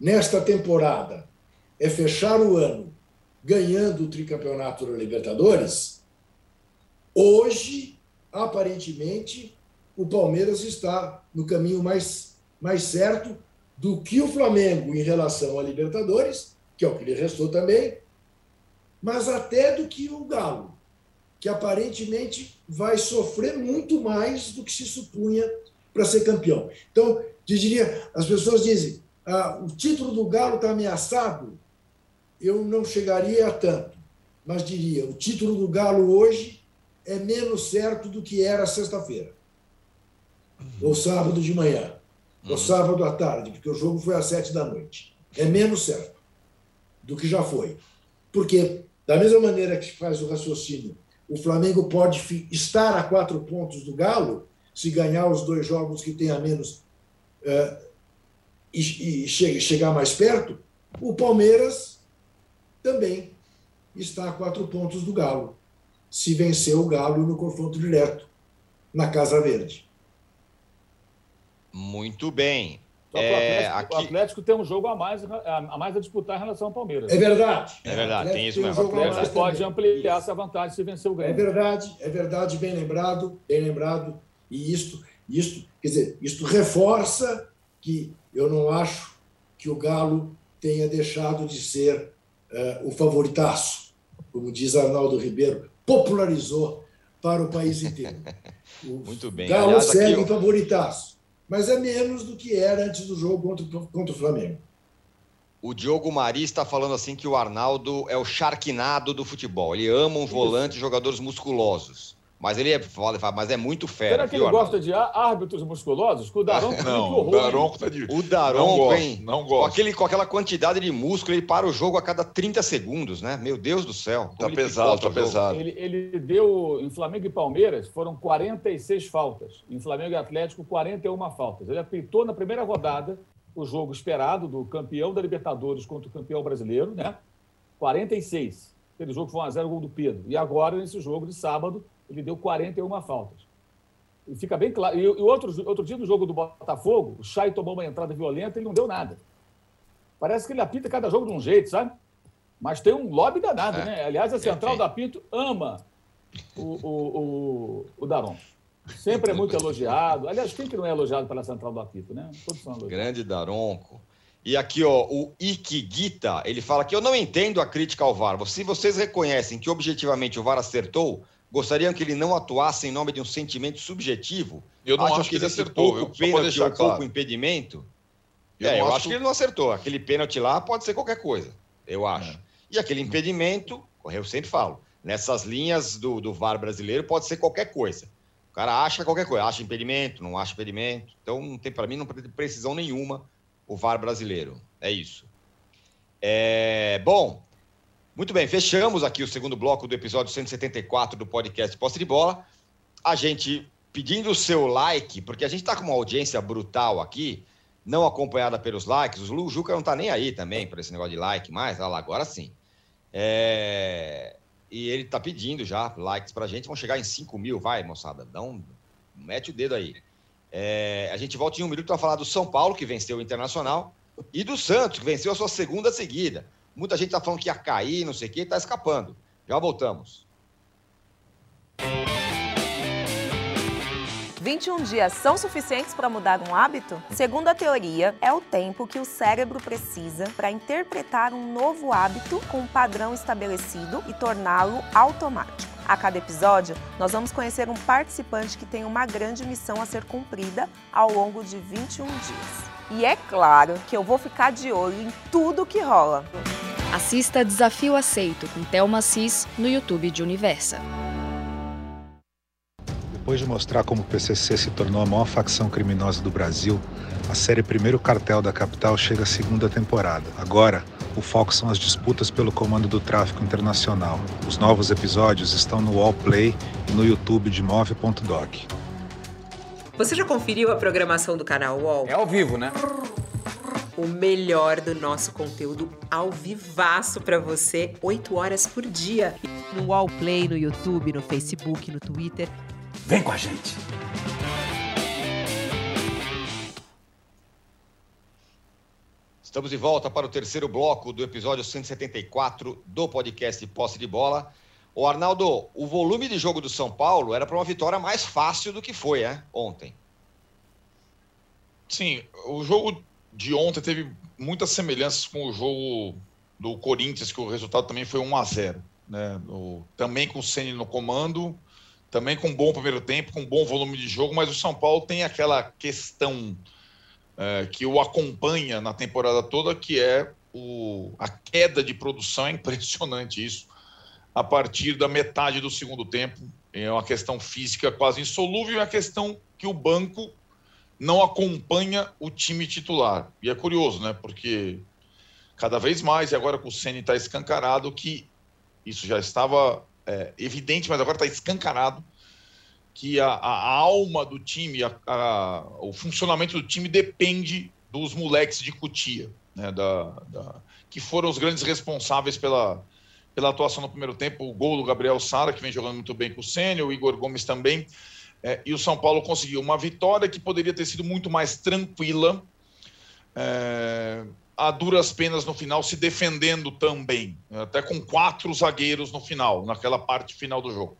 nesta temporada é fechar o ano ganhando o tricampeonato da Libertadores, hoje, aparentemente, o Palmeiras está no caminho mais, mais certo do que o Flamengo em relação à Libertadores, que é o que lhe restou também, mas até do que o Galo, que aparentemente vai sofrer muito mais do que se supunha para ser campeão. Então, eu diria, as pessoas dizem, ah, o título do Galo está ameaçado, eu não chegaria a tanto, mas diria, o título do Galo hoje é menos certo do que era sexta-feira, uhum. ou sábado de manhã, uhum. ou sábado à tarde, porque o jogo foi às sete da noite. É menos certo do que já foi. Porque, da mesma maneira que faz o raciocínio, o Flamengo pode estar a quatro pontos do Galo se ganhar os dois jogos que tem a menos uh, e, e che chegar mais perto, o Palmeiras também está a quatro pontos do Galo, se vencer o Galo no confronto direto, na Casa Verde. Muito bem. O é, Atlético, aqui... o Atlético tem um jogo a mais a, mais a disputar em relação ao Palmeiras. É verdade. É verdade, tem isso mesmo. O Atlético pode ampliar essa vantagem se vencer o Grêmio. É verdade, é verdade, bem lembrado, bem lembrado. E isto, isto, quer dizer, isto reforça que eu não acho que o Galo tenha deixado de ser uh, o favoritaço, como diz Arnaldo Ribeiro, popularizou para o país inteiro. O Muito bem. Galo aliás, segue aqui eu... favoritaço. Mas é menos do que era antes do jogo contra, contra o Flamengo. O Diogo Mari está falando assim que o Arnaldo é o Sharknado do futebol. Ele ama um volante e jogadores musculosos. Mas ele é, mas é muito fera. Será que viu, ele Arnaldo? Gosta de árbitros musculosos? O Daronco não, o Daronco tá de... O Daronco, hein? Não gosto. Com, aquele, com aquela quantidade de músculo, ele para o jogo a cada trinta segundos, né? Meu Deus do céu. Tá pesado, tá pesado. Ele, ele deu, em Flamengo e Palmeiras, foram quarenta e seis faltas. Em Flamengo e Atlético, quarenta e uma faltas. Ele apitou na primeira rodada o jogo esperado do campeão da Libertadores contra o campeão brasileiro, né? quarenta e seis. Aquele jogo foi um a zero, gol do Pedro. E agora, nesse jogo de sábado, ele deu quarenta e uma faltas. E fica bem claro. E, e outro, outro dia, no jogo do Botafogo, o Chay tomou uma entrada violenta e ele não deu nada. Parece que ele apita cada jogo de um jeito, sabe? Mas tem um lobby danado, é. né? Aliás, a central é, do apito ama o, o, o, o Daron. Sempre é muito elogiado. Aliás, quem que não é elogiado pela central do apito, né? Todos são elogiados. Grande Daronco. E aqui, ó, o Ikigita, ele fala que eu não entendo a crítica ao V A R. Se vocês reconhecem que objetivamente o V A R acertou, gostariam que ele não atuasse em nome de um sentimento subjetivo? Eu não acho, acho que ele acertou. Pouco eu pênalti deixar claro. Pouco impedimento? Eu, é, eu acho que ele não acertou. Aquele pênalti lá pode ser qualquer coisa, eu acho. É. E aquele impedimento, eu sempre falo, nessas linhas do, do V A R brasileiro pode ser qualquer coisa. O cara acha qualquer coisa, acha impedimento, não acha impedimento. Então, não tem para mim não tem precisão nenhuma o V A R brasileiro. É isso. É, bom... Muito bem, fechamos aqui o segundo bloco do episódio cento e setenta e quatro do podcast Posse de Bola. A gente pedindo o seu like, porque a gente está com uma audiência brutal aqui, não acompanhada pelos likes. O Juca não está nem aí também para esse negócio de like mais. Olha lá, agora sim. É... E ele está pedindo já likes para a gente. Vão chegar em cinco mil, vai, moçada. Dá um... Mete o dedo aí. É, a gente volta em um minuto para falar do São Paulo, que venceu o Internacional, e do Santos, que venceu a sua segunda seguida. Muita gente está falando que ia cair, não sei o quê, está escapando. Já voltamos. vinte e um dias são suficientes para mudar um hábito? Segundo a teoria, é o tempo que o cérebro precisa para interpretar um novo hábito com um padrão estabelecido e torná-lo automático. A cada episódio, nós vamos conhecer um participante que tem uma grande missão a ser cumprida ao longo de vinte e um dias. E é claro que eu vou ficar de olho em tudo que rola. Assista Desafio Aceito com Thelma Assis no YouTube de Universa. Depois de mostrar como o P C C se tornou a maior facção criminosa do Brasil, a série Primeiro Cartel da Capital chega à segunda temporada. Agora, o foco são as disputas pelo comando do tráfico internacional. Os novos episódios estão no All Play e no YouTube de move ponto doc. Você já conferiu a programação do canal U O L? É ao vivo, né? O melhor do nosso conteúdo ao vivaço pra você, oito horas por dia. No U O L Play, no YouTube, no Facebook, no Twitter. Vem com a gente! Estamos de volta para o terceiro bloco do episódio cento e setenta e quatro do podcast Posse de Bola. Ô Arnaldo, o volume de jogo do São Paulo era para uma vitória mais fácil do que foi, né, ontem. Sim, o jogo de ontem teve muitas semelhanças com o jogo do Corinthians, que o resultado também foi um a zero. Né? O, também com o Ceni no comando, também com um bom primeiro tempo, com um bom volume de jogo, mas o São Paulo tem aquela questão é, que o acompanha na temporada toda, que é o, a queda de produção. É impressionante isso. A partir da metade do segundo tempo, é uma questão física quase insolúvel, e é uma questão que o banco não acompanha o time titular. E é curioso, né? Porque cada vez mais, e agora com o Ceni está escancarado, que isso já estava é, evidente, mas agora está escancarado, que a, a alma do time, a, a, o funcionamento do time depende dos moleques de Cotia, né? da, da, que foram os grandes responsáveis pela... pela atuação no primeiro tempo, o gol do Gabriel Sara, que vem jogando muito bem com o Ceni, o Igor Gomes também, é, e o São Paulo conseguiu uma vitória que poderia ter sido muito mais tranquila, é, a duras penas no final, se defendendo também, até com quatro zagueiros no final, naquela parte final do jogo.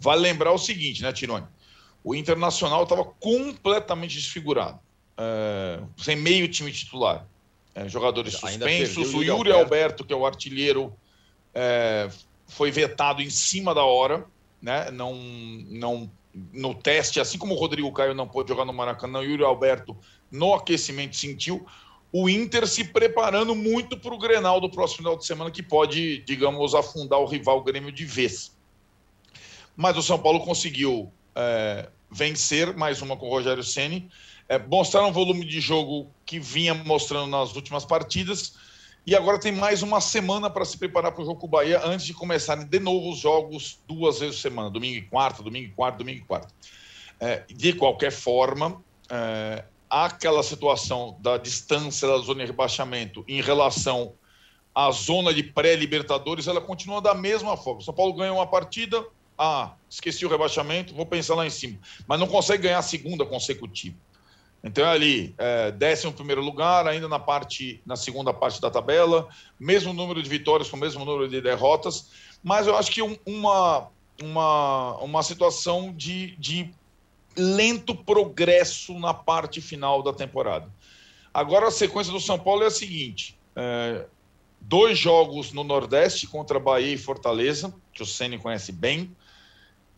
Vale lembrar o seguinte, né, Tironi? O Internacional estava completamente desfigurado, é, sem meio time titular, é, jogadores suspensos, o Yuri Alberto. Alberto, que é o artilheiro, É, foi vetado em cima da hora, né? não, não, no teste, assim como o Rodrigo Caio não pôde jogar no Maracanã, o Yuri Alberto no aquecimento sentiu, o Inter se preparando muito para o Grenal do próximo final de semana, que pode, digamos, afundar o rival Grêmio de vez. Mas o São Paulo conseguiu é, vencer, mais uma com o Rogério Ceni, é, mostraram um volume de jogo que vinha mostrando nas últimas partidas. E agora tem mais uma semana para se preparar para o jogo com o Bahia, antes de começarem de novo os jogos duas vezes por semana, domingo e quarta, domingo e quarta, domingo e quarta. É, de qualquer forma, é, aquela situação da distância da zona de rebaixamento em relação à zona de pré-libertadores, ela continua da mesma forma. O São Paulo ganha uma partida, ah, esqueci o rebaixamento, vou pensar lá em cima. Mas não consegue ganhar a segunda consecutiva. Então é ali, é, décimo primeiro lugar, ainda na, parte, na segunda parte da tabela, mesmo número de vitórias com o mesmo número de derrotas, mas eu acho que um, uma, uma, uma situação de, de lento progresso na parte final da temporada. Agora a sequência do São Paulo é a seguinte, é, dois jogos no Nordeste contra Bahia e Fortaleza, que o Ceni conhece bem,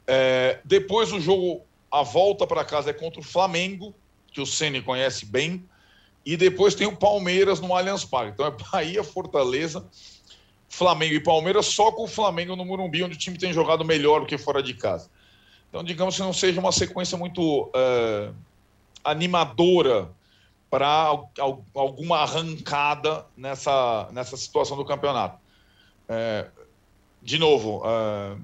é, depois o jogo, a volta para casa é contra o Flamengo, que o Ceni conhece bem, e depois tem o Palmeiras no Allianz Parque. Então é Bahia, Fortaleza, Flamengo e Palmeiras, só com o Flamengo no Morumbi, onde o time tem jogado melhor do que fora de casa. Então, digamos que não seja uma sequência muito uh, animadora para uh, alguma arrancada nessa, nessa situação do campeonato. Uh, de novo, uh,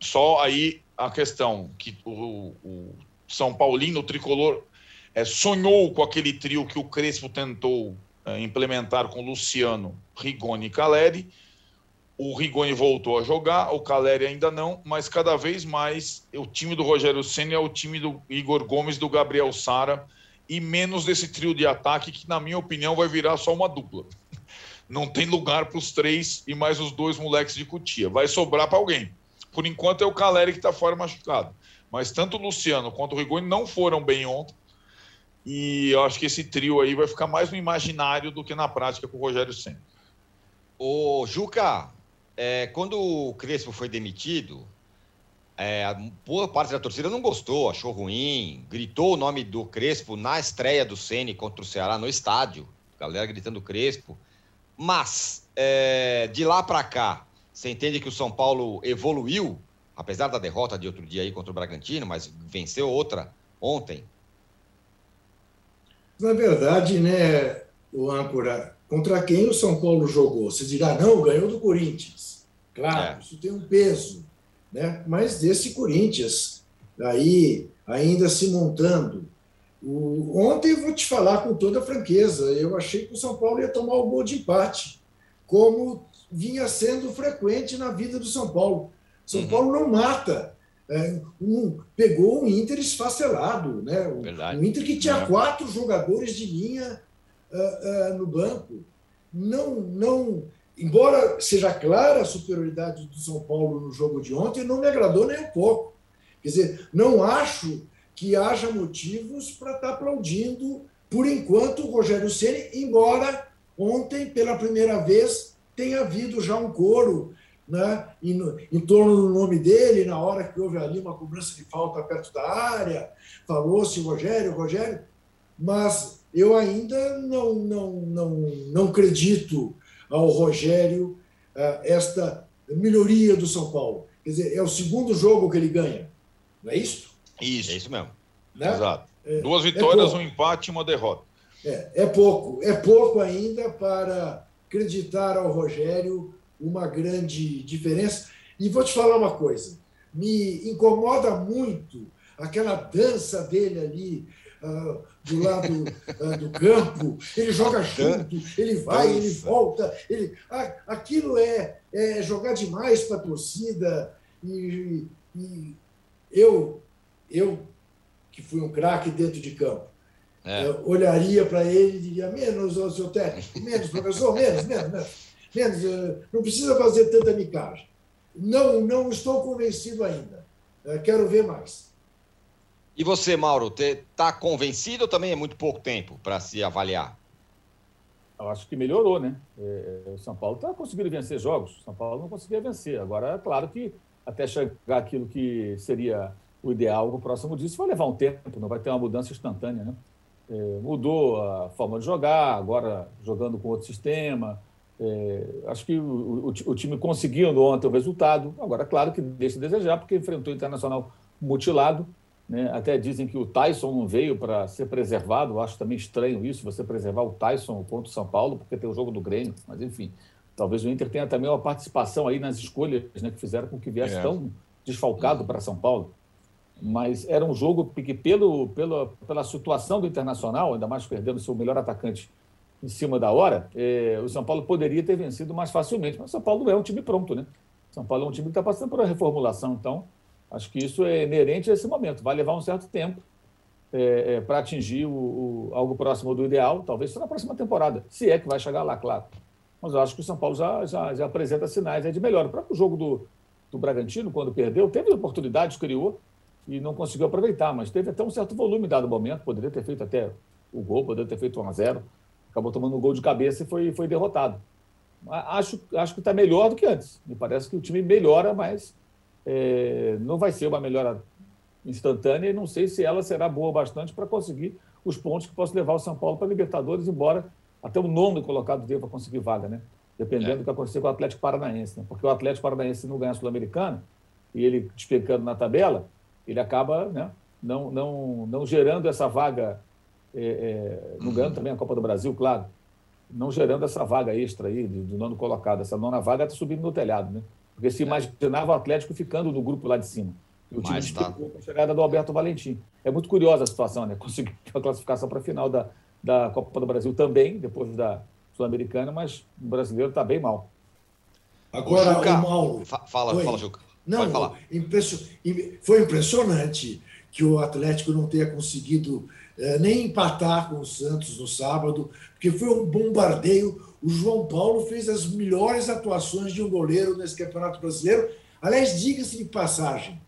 só aí a questão que o, o São Paulino, o tricolor, É, sonhou com aquele trio que o Crespo tentou é, implementar com Luciano, Rigoni e Caleri. O Rigoni voltou a jogar, o Caleri ainda não, mas cada vez mais o time do Rogério Ceni é o time do Igor Gomes, do Gabriel Sara, e menos desse trio de ataque que, na minha opinião, vai virar só uma dupla. Não tem lugar para os três e mais os dois moleques de Cotia. Vai sobrar para alguém. Por enquanto é o Caleri que está fora machucado. Mas tanto o Luciano quanto o Rigoni não foram bem ontem. E eu acho que esse trio aí vai ficar mais no imaginário do que na prática com o Rogério Ceni. Ô, Juca, é, quando o Crespo foi demitido, é, boa parte da torcida não gostou, achou ruim, gritou o nome do Crespo na estreia do Ceni contra o Ceará no estádio. Galera gritando Crespo. Mas, é, de lá pra cá, você entende que o São Paulo evoluiu, apesar da derrota de outro dia aí contra o Bragantino, mas venceu outra ontem? Na verdade, né, o âncora, contra quem o São Paulo jogou? Você dirá, não, ganhou do Corinthians. Claro, é. Isso tem um peso, né? Mas desse Corinthians aí ainda se montando. O... Ontem, vou te falar com toda a franqueza, eu achei que o São Paulo ia tomar o gol de empate, como vinha sendo frequente na vida do São Paulo. São uhum. Paulo não mata. É, um, pegou um Inter esfacelado, né? um, um Inter que tinha é. quatro jogadores de linha uh, uh, no banco. Não, não, embora seja clara a superioridade do São Paulo no jogo de ontem, não me agradou nem um pouco. Quer dizer, não acho que haja motivos para estar tá aplaudindo, por enquanto, o Rogério Ceni, embora ontem, pela primeira vez, tenha havido já um coro, né, em, em torno do nome dele, na hora que houve ali uma cobrança de falta perto da área, falou-se Rogério, Rogério, mas eu ainda não, não, não, não acredito ao Rogério uh, esta melhoria do São Paulo. Quer dizer, é o segundo jogo que ele ganha, não é isso? Isso, é isso mesmo. Né? Exato. É, Duas vitórias, é um empate e uma derrota. É, é pouco, é pouco ainda para acreditar ao Rogério uma grande diferença. E vou te falar uma coisa, me incomoda muito aquela dança dele ali uh, do lado uh, do campo, ele joga junto, ele vai, dança. Ele volta, ele... Ah, aquilo é, é jogar demais para a torcida, e, e eu, eu, que fui um craque dentro de campo, é. uh, olharia para ele e diria, menos, o seu técnico, menos, professor, menos, menos, menos. Não precisa fazer tanta micagem. Não, não estou convencido ainda. Quero ver mais. E você, Mauro, está convencido ou também é muito pouco tempo para se avaliar? Eu acho que melhorou, né? É, o São Paulo está conseguindo vencer jogos. O São Paulo não conseguia vencer. Agora, é claro que até chegar aquilo que seria o ideal, o próximo disso vai levar um tempo, não vai ter uma mudança instantânea, né? É, mudou a forma de jogar, agora jogando com outro sistema. É, acho que o, o, o time conseguiu ontem o resultado. Agora, claro que deixa a desejar, porque enfrentou o Internacional mutilado, né? Até dizem que o Tyson não veio para ser preservado. Eu acho também estranho isso, você preservar o Tyson contra o São Paulo, porque tem o jogo do Grêmio. Mas, enfim, talvez o Inter tenha também uma participação aí nas escolhas, né, que fizeram com que viesse é. tão desfalcado para São Paulo. Mas era um jogo que, pelo, pela, pela situação do Internacional, ainda mais perdendo seu melhor atacante em cima da hora, eh, o São Paulo poderia ter vencido mais facilmente. Mas o São Paulo é um time pronto, né? O São Paulo é um time que está passando por uma reformulação, então acho que isso é inerente a esse momento. Vai levar um certo tempo eh, eh, para atingir o, o, algo próximo do ideal, talvez só na próxima temporada, se é que vai chegar lá, claro. Mas eu acho que o São Paulo já, já, já apresenta sinais de melhora. O próprio jogo do, do Bragantino, quando perdeu, teve oportunidades, criou e não conseguiu aproveitar, mas teve até um certo volume dado o momento, poderia ter feito até o gol, poderia ter feito um a zero, acabou tomando um gol de cabeça e foi, foi derrotado. Acho, acho que está melhor do que antes. Me parece que o time melhora, mas é, não vai ser uma melhora instantânea e não sei se ela será boa bastante para conseguir os pontos que possa levar o São Paulo para a Libertadores, embora até o nono colocado deva conseguir vaga, né? Dependendo é. do que acontecer com o Atlético Paranaense, né? Porque o Atlético Paranaense não ganha a Sul-Americana e ele despencando na tabela, ele acaba, né, não, não, não gerando essa vaga. É, é, não ganhando também a Copa do Brasil, claro, não gerando essa vaga extra aí do, do nono colocado. Essa nona vaga está subindo no telhado, né? Porque se imaginava o Atlético ficando no grupo lá de cima. E o time destacou com a chegada do Alberto Valentim. É muito curiosa a situação, né? Conseguiu a classificação para a final da, da Copa do Brasil também, depois da Sul-Americana, mas o brasileiro está bem mal. Agora, o, Juca, o Mauro... Fala, foi, fala, Juca. Não, pode falar. Impression, foi impressionante que o Atlético não tenha conseguido eh, nem empatar com o Santos no sábado, porque foi um bombardeio. O João Paulo fez as melhores atuações de um goleiro nesse Campeonato Brasileiro. Aliás, diga-se de passagem,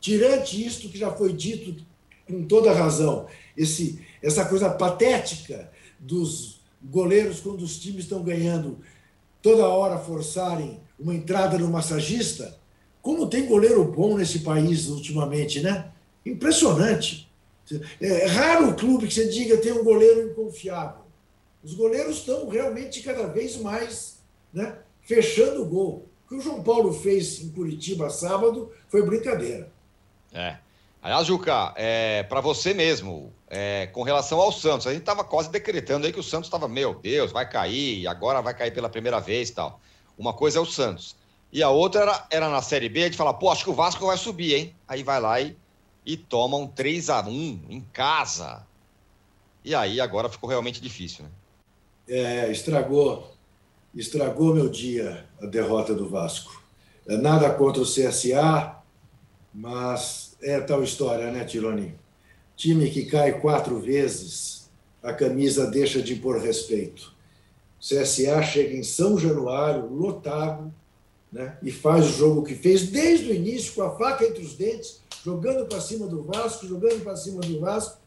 tirante isto que já foi dito com toda razão, esse, essa coisa patética dos goleiros, quando os times estão ganhando, toda hora forçarem uma entrada no massagista. Como tem goleiro bom nesse país ultimamente, né? Impressionante. É raro o clube que você diga tem um goleiro inconfiável. Os goleiros estão realmente cada vez mais, né, fechando o gol. O que o João Paulo fez em Curitiba sábado foi brincadeira. É. Aliás, Juca, é, para você mesmo, é, com relação ao Santos, a gente estava quase decretando aí que o Santos estava, meu Deus, vai cair, agora vai cair pela primeira vez e tal. Uma coisa é o Santos. E a outra era, era na Série B, a gente fala, pô, acho que o Vasco vai subir, hein? Aí vai lá e, e toma um três a um em casa. E aí agora ficou realmente difícil, né? É, estragou, estragou meu dia a derrota do Vasco. É, nada contra o C S A, mas é tal história, né, Tironi? Time que cai quatro vezes, a camisa deixa de impor respeito. O C S A chega em São Januário, lotado, né, e faz o jogo que fez desde o início, com a faca entre os dentes, jogando para cima do Vasco, jogando para cima do Vasco,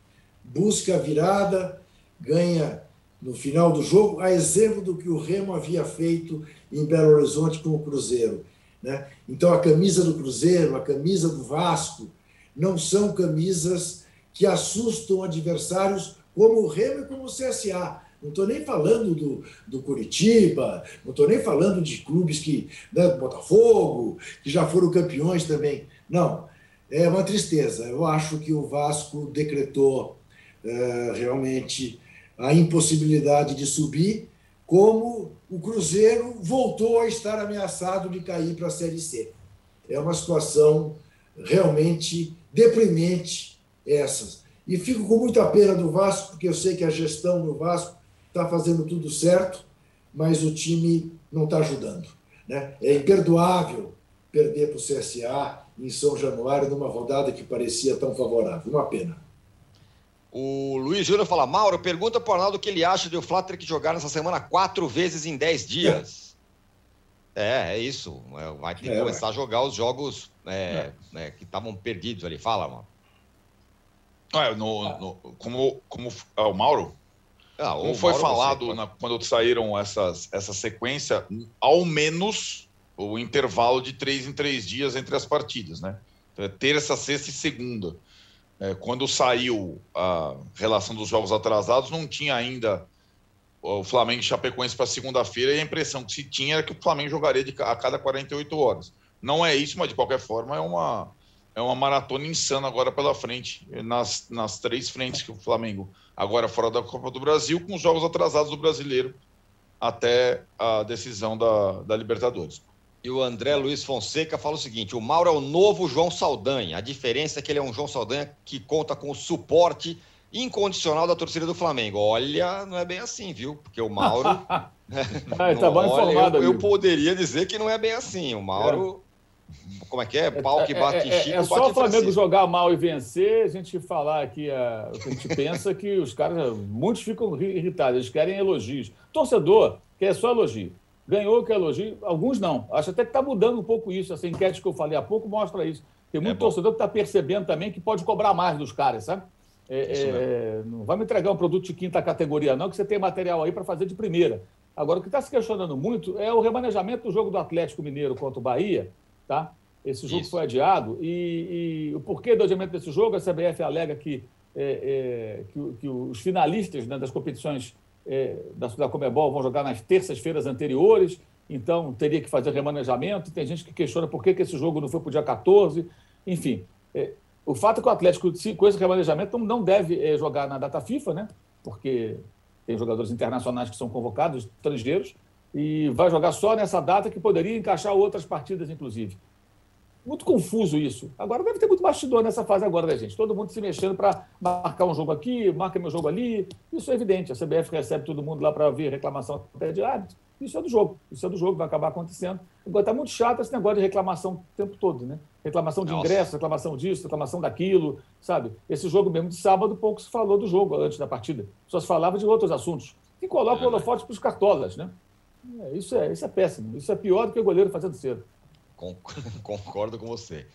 busca a virada, ganha... no final do jogo, a exemplo do que o Remo havia feito em Belo Horizonte com o Cruzeiro, né? Então, a camisa do Cruzeiro, a camisa do Vasco, não são camisas que assustam adversários como o Remo e como o C S A. Não estou nem falando do, do Curitiba, não estou nem falando de clubes que, né, do Botafogo, que já foram campeões também. Não, é uma tristeza. Eu acho que o Vasco decretou é, realmente... a impossibilidade de subir, como o Cruzeiro voltou a estar ameaçado de cair para a Série C. É uma situação realmente deprimente essa. E fico com muita pena do Vasco, porque eu sei que a gestão do Vasco está fazendo tudo certo, mas o time não está ajudando, né? É imperdoável perder para o C S A em São Januário, numa rodada que parecia tão favorável. Uma pena. O Luiz Júnior fala, Mauro, pergunta para o Arnaldo o que ele acha de o Flá ter que jogar nessa semana quatro vezes em dez dias. É, é isso. Vai ter que é, começar vai. a jogar os jogos é, é. É, que estavam perdidos ali. Fala, Mauro. Ah, no, no, como como ah, o Mauro, ah, o como foi Mauro falado você, na, quando saíram essas, essa sequência, ao menos o intervalo de três em três dias entre as partidas, né? Então, é terça, sexta e segunda. Quando saiu a relação dos jogos atrasados, não tinha ainda o Flamengo e Chapecoense para segunda-feira, e a impressão que se tinha era que o Flamengo jogaria de, a cada quarenta e oito horas. Não é isso, mas de qualquer forma é uma, é uma maratona insana agora pela frente, nas, nas três frentes que o Flamengo, agora fora da Copa do Brasil, com os jogos atrasados do Brasileiro até a decisão da, da Libertadores. E o André Luiz Fonseca fala o seguinte, o Mauro é o novo João Saldanha, a diferença é que ele é um João Saldanha que conta com o suporte incondicional da torcida do Flamengo. Olha, não é bem assim, viu? Porque o Mauro... ah, tá bom informado, eu, eu poderia dizer que não é bem assim, o Mauro... É. Como é que é? Pau que bate em Chico, é, é, é só bate o Flamengo Francisco. Jogar mal e vencer, a gente falar aqui a, a gente pensa que os caras, muitos ficam irritados, eles querem elogios. Torcedor quer só elogio. Ganhou, que elogio, alguns não. Acho até que está mudando um pouco isso. Essa enquete que eu falei há pouco mostra isso. Tem muito é torcedor que está percebendo também que pode cobrar mais dos caras, sabe? É, é, não vai me entregar um produto de quinta categoria, não, que você tem material aí para fazer de primeira. Agora, o que está se questionando muito é o remanejamento do jogo do Atlético Mineiro contra o Bahia, tá? Esse jogo isso. foi adiado. E, e o porquê do adiamento desse jogo? A C B F alega que, é, é, que, que os finalistas, né, das competições É, da, da Comebol vão jogar nas terças-feiras anteriores, então teria que fazer remanejamento. Tem gente que questiona por que, que esse jogo não foi para o dia quatorze. Enfim, é, o fato é que o Atlético, com esse remanejamento, não deve é, jogar na data FIFA, né? Porque tem jogadores internacionais que são convocados, estrangeiros, e vai jogar só nessa data que poderia encaixar outras partidas, inclusive. Muito confuso isso. Agora deve ter muito bastidor nessa fase agora, né, gente? Todo mundo se mexendo para marcar um jogo aqui, marca meu jogo ali. Isso é evidente. A C B F recebe todo mundo lá para ver reclamação até de árbitro. Isso é do jogo. Isso é do jogo, vai acabar acontecendo. Agora, está muito chato esse negócio de reclamação o tempo todo, né? Reclamação de Nossa. ingresso, reclamação disso, reclamação daquilo, sabe? Esse jogo mesmo de sábado, pouco se falou do jogo antes da partida. Só se falava de outros assuntos. E coloca o holofote para os cartolas, né? É, isso, é, isso é péssimo. Isso é pior do que o goleiro fazendo cedo. Concordo com você.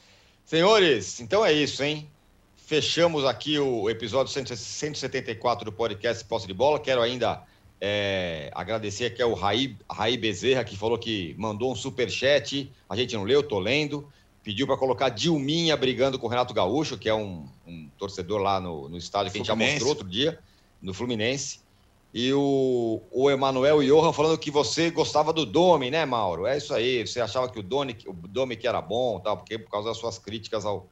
Senhores, então é isso, hein? Fechamos aqui o episódio cento e setenta e quatro do podcast Posse de Bola. Quero ainda é, agradecer aqui ao Raí, Raí Bezerra, que falou que mandou um superchat. A gente não leu, tô lendo. Pediu para colocar Dilminha brigando com o Renato Gaúcho, que é um, um torcedor lá no, no estádio que Fluminense. A gente já mostrou outro dia, no Fluminense. E o, o Emanuel Johan falando que você gostava do Domi, né, Mauro? É isso aí, você achava que o, Doni, o Domi que era bom, tal, porque por causa das suas críticas ao,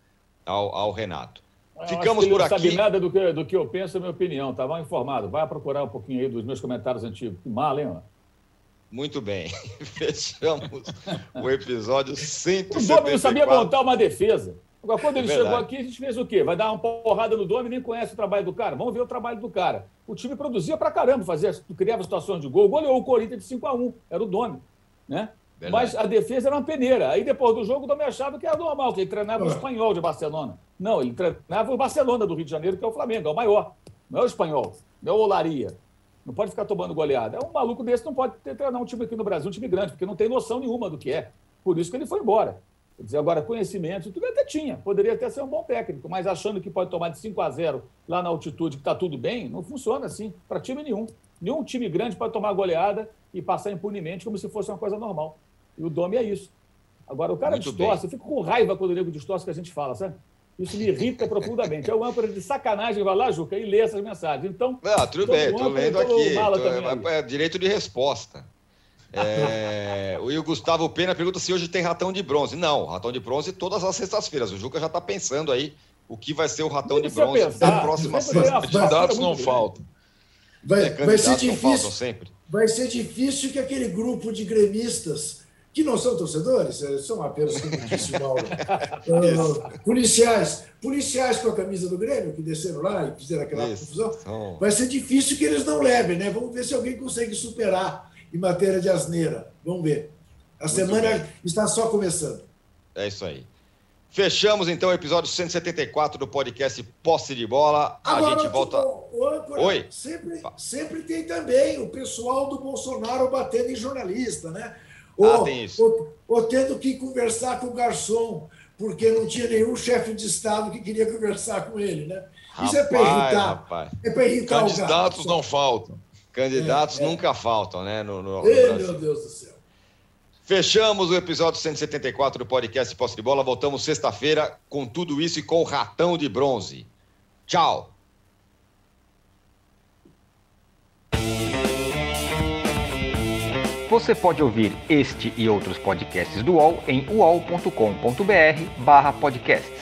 ao, ao Renato. Eu Ficamos por aqui. Não sabe nada do que, do que eu penso, é minha opinião, tá? Vai informado, vai procurar um pouquinho aí dos meus comentários antigos. Que mal, hein, mano? Muito bem, fechamos o episódio cento e setenta e quatro. O Domi não sabia montar uma defesa. Agora, quando ele é chegou aqui, a gente fez o quê? Vai dar uma porrada no Domi, nem conhece o trabalho do cara? Vamos ver o trabalho do cara. O time produzia pra caramba, fazia, criava situações de gol. Goleou o Corinthians de cinco a um, era o Domi, né? Verdade. Mas a defesa era uma peneira. Aí, depois do jogo, o Domi achava que era normal, que ele treinava o espanhol de Barcelona. Não, ele treinava o Barcelona do Rio de Janeiro, que é o Flamengo, é o maior. Não é o espanhol, não é o Olaria. Não pode ficar tomando goleada. É um maluco desse, não pode treinar um time aqui no Brasil, um time grande, porque não tem noção nenhuma do que é. Por isso que ele foi embora. Quer dizer, agora, conhecimento, tudo até tinha. Poderia até ser um bom técnico, mas achando que pode tomar de cinco a zero lá na altitude, que está tudo bem, não funciona assim para time nenhum. Nenhum time grande pode tomar goleada e passar impunemente como se fosse uma coisa normal. E o Domi é isso. Agora, o cara Muito distorce. Bem. Eu fico com raiva quando o nego distorce que a gente fala, sabe? Isso me irrita profundamente. É o âncora de sacanagem, vai lá, Juca, e lê essas mensagens. Então, não, tudo bem, estou lendo aqui. Tô, é, é direito de resposta. É, e o Gustavo Pena pergunta se hoje tem ratão de bronze. Não, ratão de bronze todas as sextas-feiras. O Juca já está pensando aí o que vai ser o ratão de bronze pensar, da próxima sexta. Candidatos não faltam. Vai, é, vai ser difícil. Sempre. Vai ser difícil que aquele grupo de gremistas, que não são torcedores, são apenas, como disse o Mauro, uh, policiais, policiais com a camisa do Grêmio, que desceram lá e fizeram aquela Isso. confusão, então... vai ser difícil que eles não levem, né? Vamos ver se alguém consegue superar. Em matéria de asneira. Vamos ver. A Muito semana bem. Está só começando. É isso aí. Fechamos, então, o episódio cento e setenta e quatro do podcast Posse de Bola. Agora, a gente volta... O âncora, Oi? Sempre, sempre tem também o pessoal do Bolsonaro batendo em jornalista, né? Ou, ah, tem isso. Ou, ou tendo que conversar com o garçom, porque não tinha nenhum chefe de Estado que queria conversar com ele, né? Rapaz, isso é para irritar. Rapaz. É para irritar o garçom. Candidatos não faltam. Candidatos é, é. nunca faltam, né? No, no, no Ei, meu Deus do céu. Fechamos o episódio cento e setenta e quatro do podcast Posse de Bola. Voltamos sexta-feira com tudo isso e com o ratão de bronze. Tchau. Você pode ouvir este e outros podcasts do U O L em u o l ponto com ponto b r barra podcasts.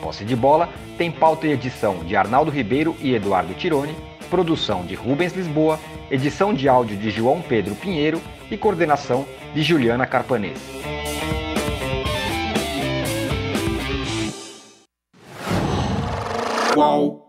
Posse de Bola tem pauta e edição de Arnaldo Ribeiro e Eduardo Tironi, produção de Rubens Lisboa, edição de áudio de João Pedro Pinheiro e coordenação de Juliana Carpanês. Uau.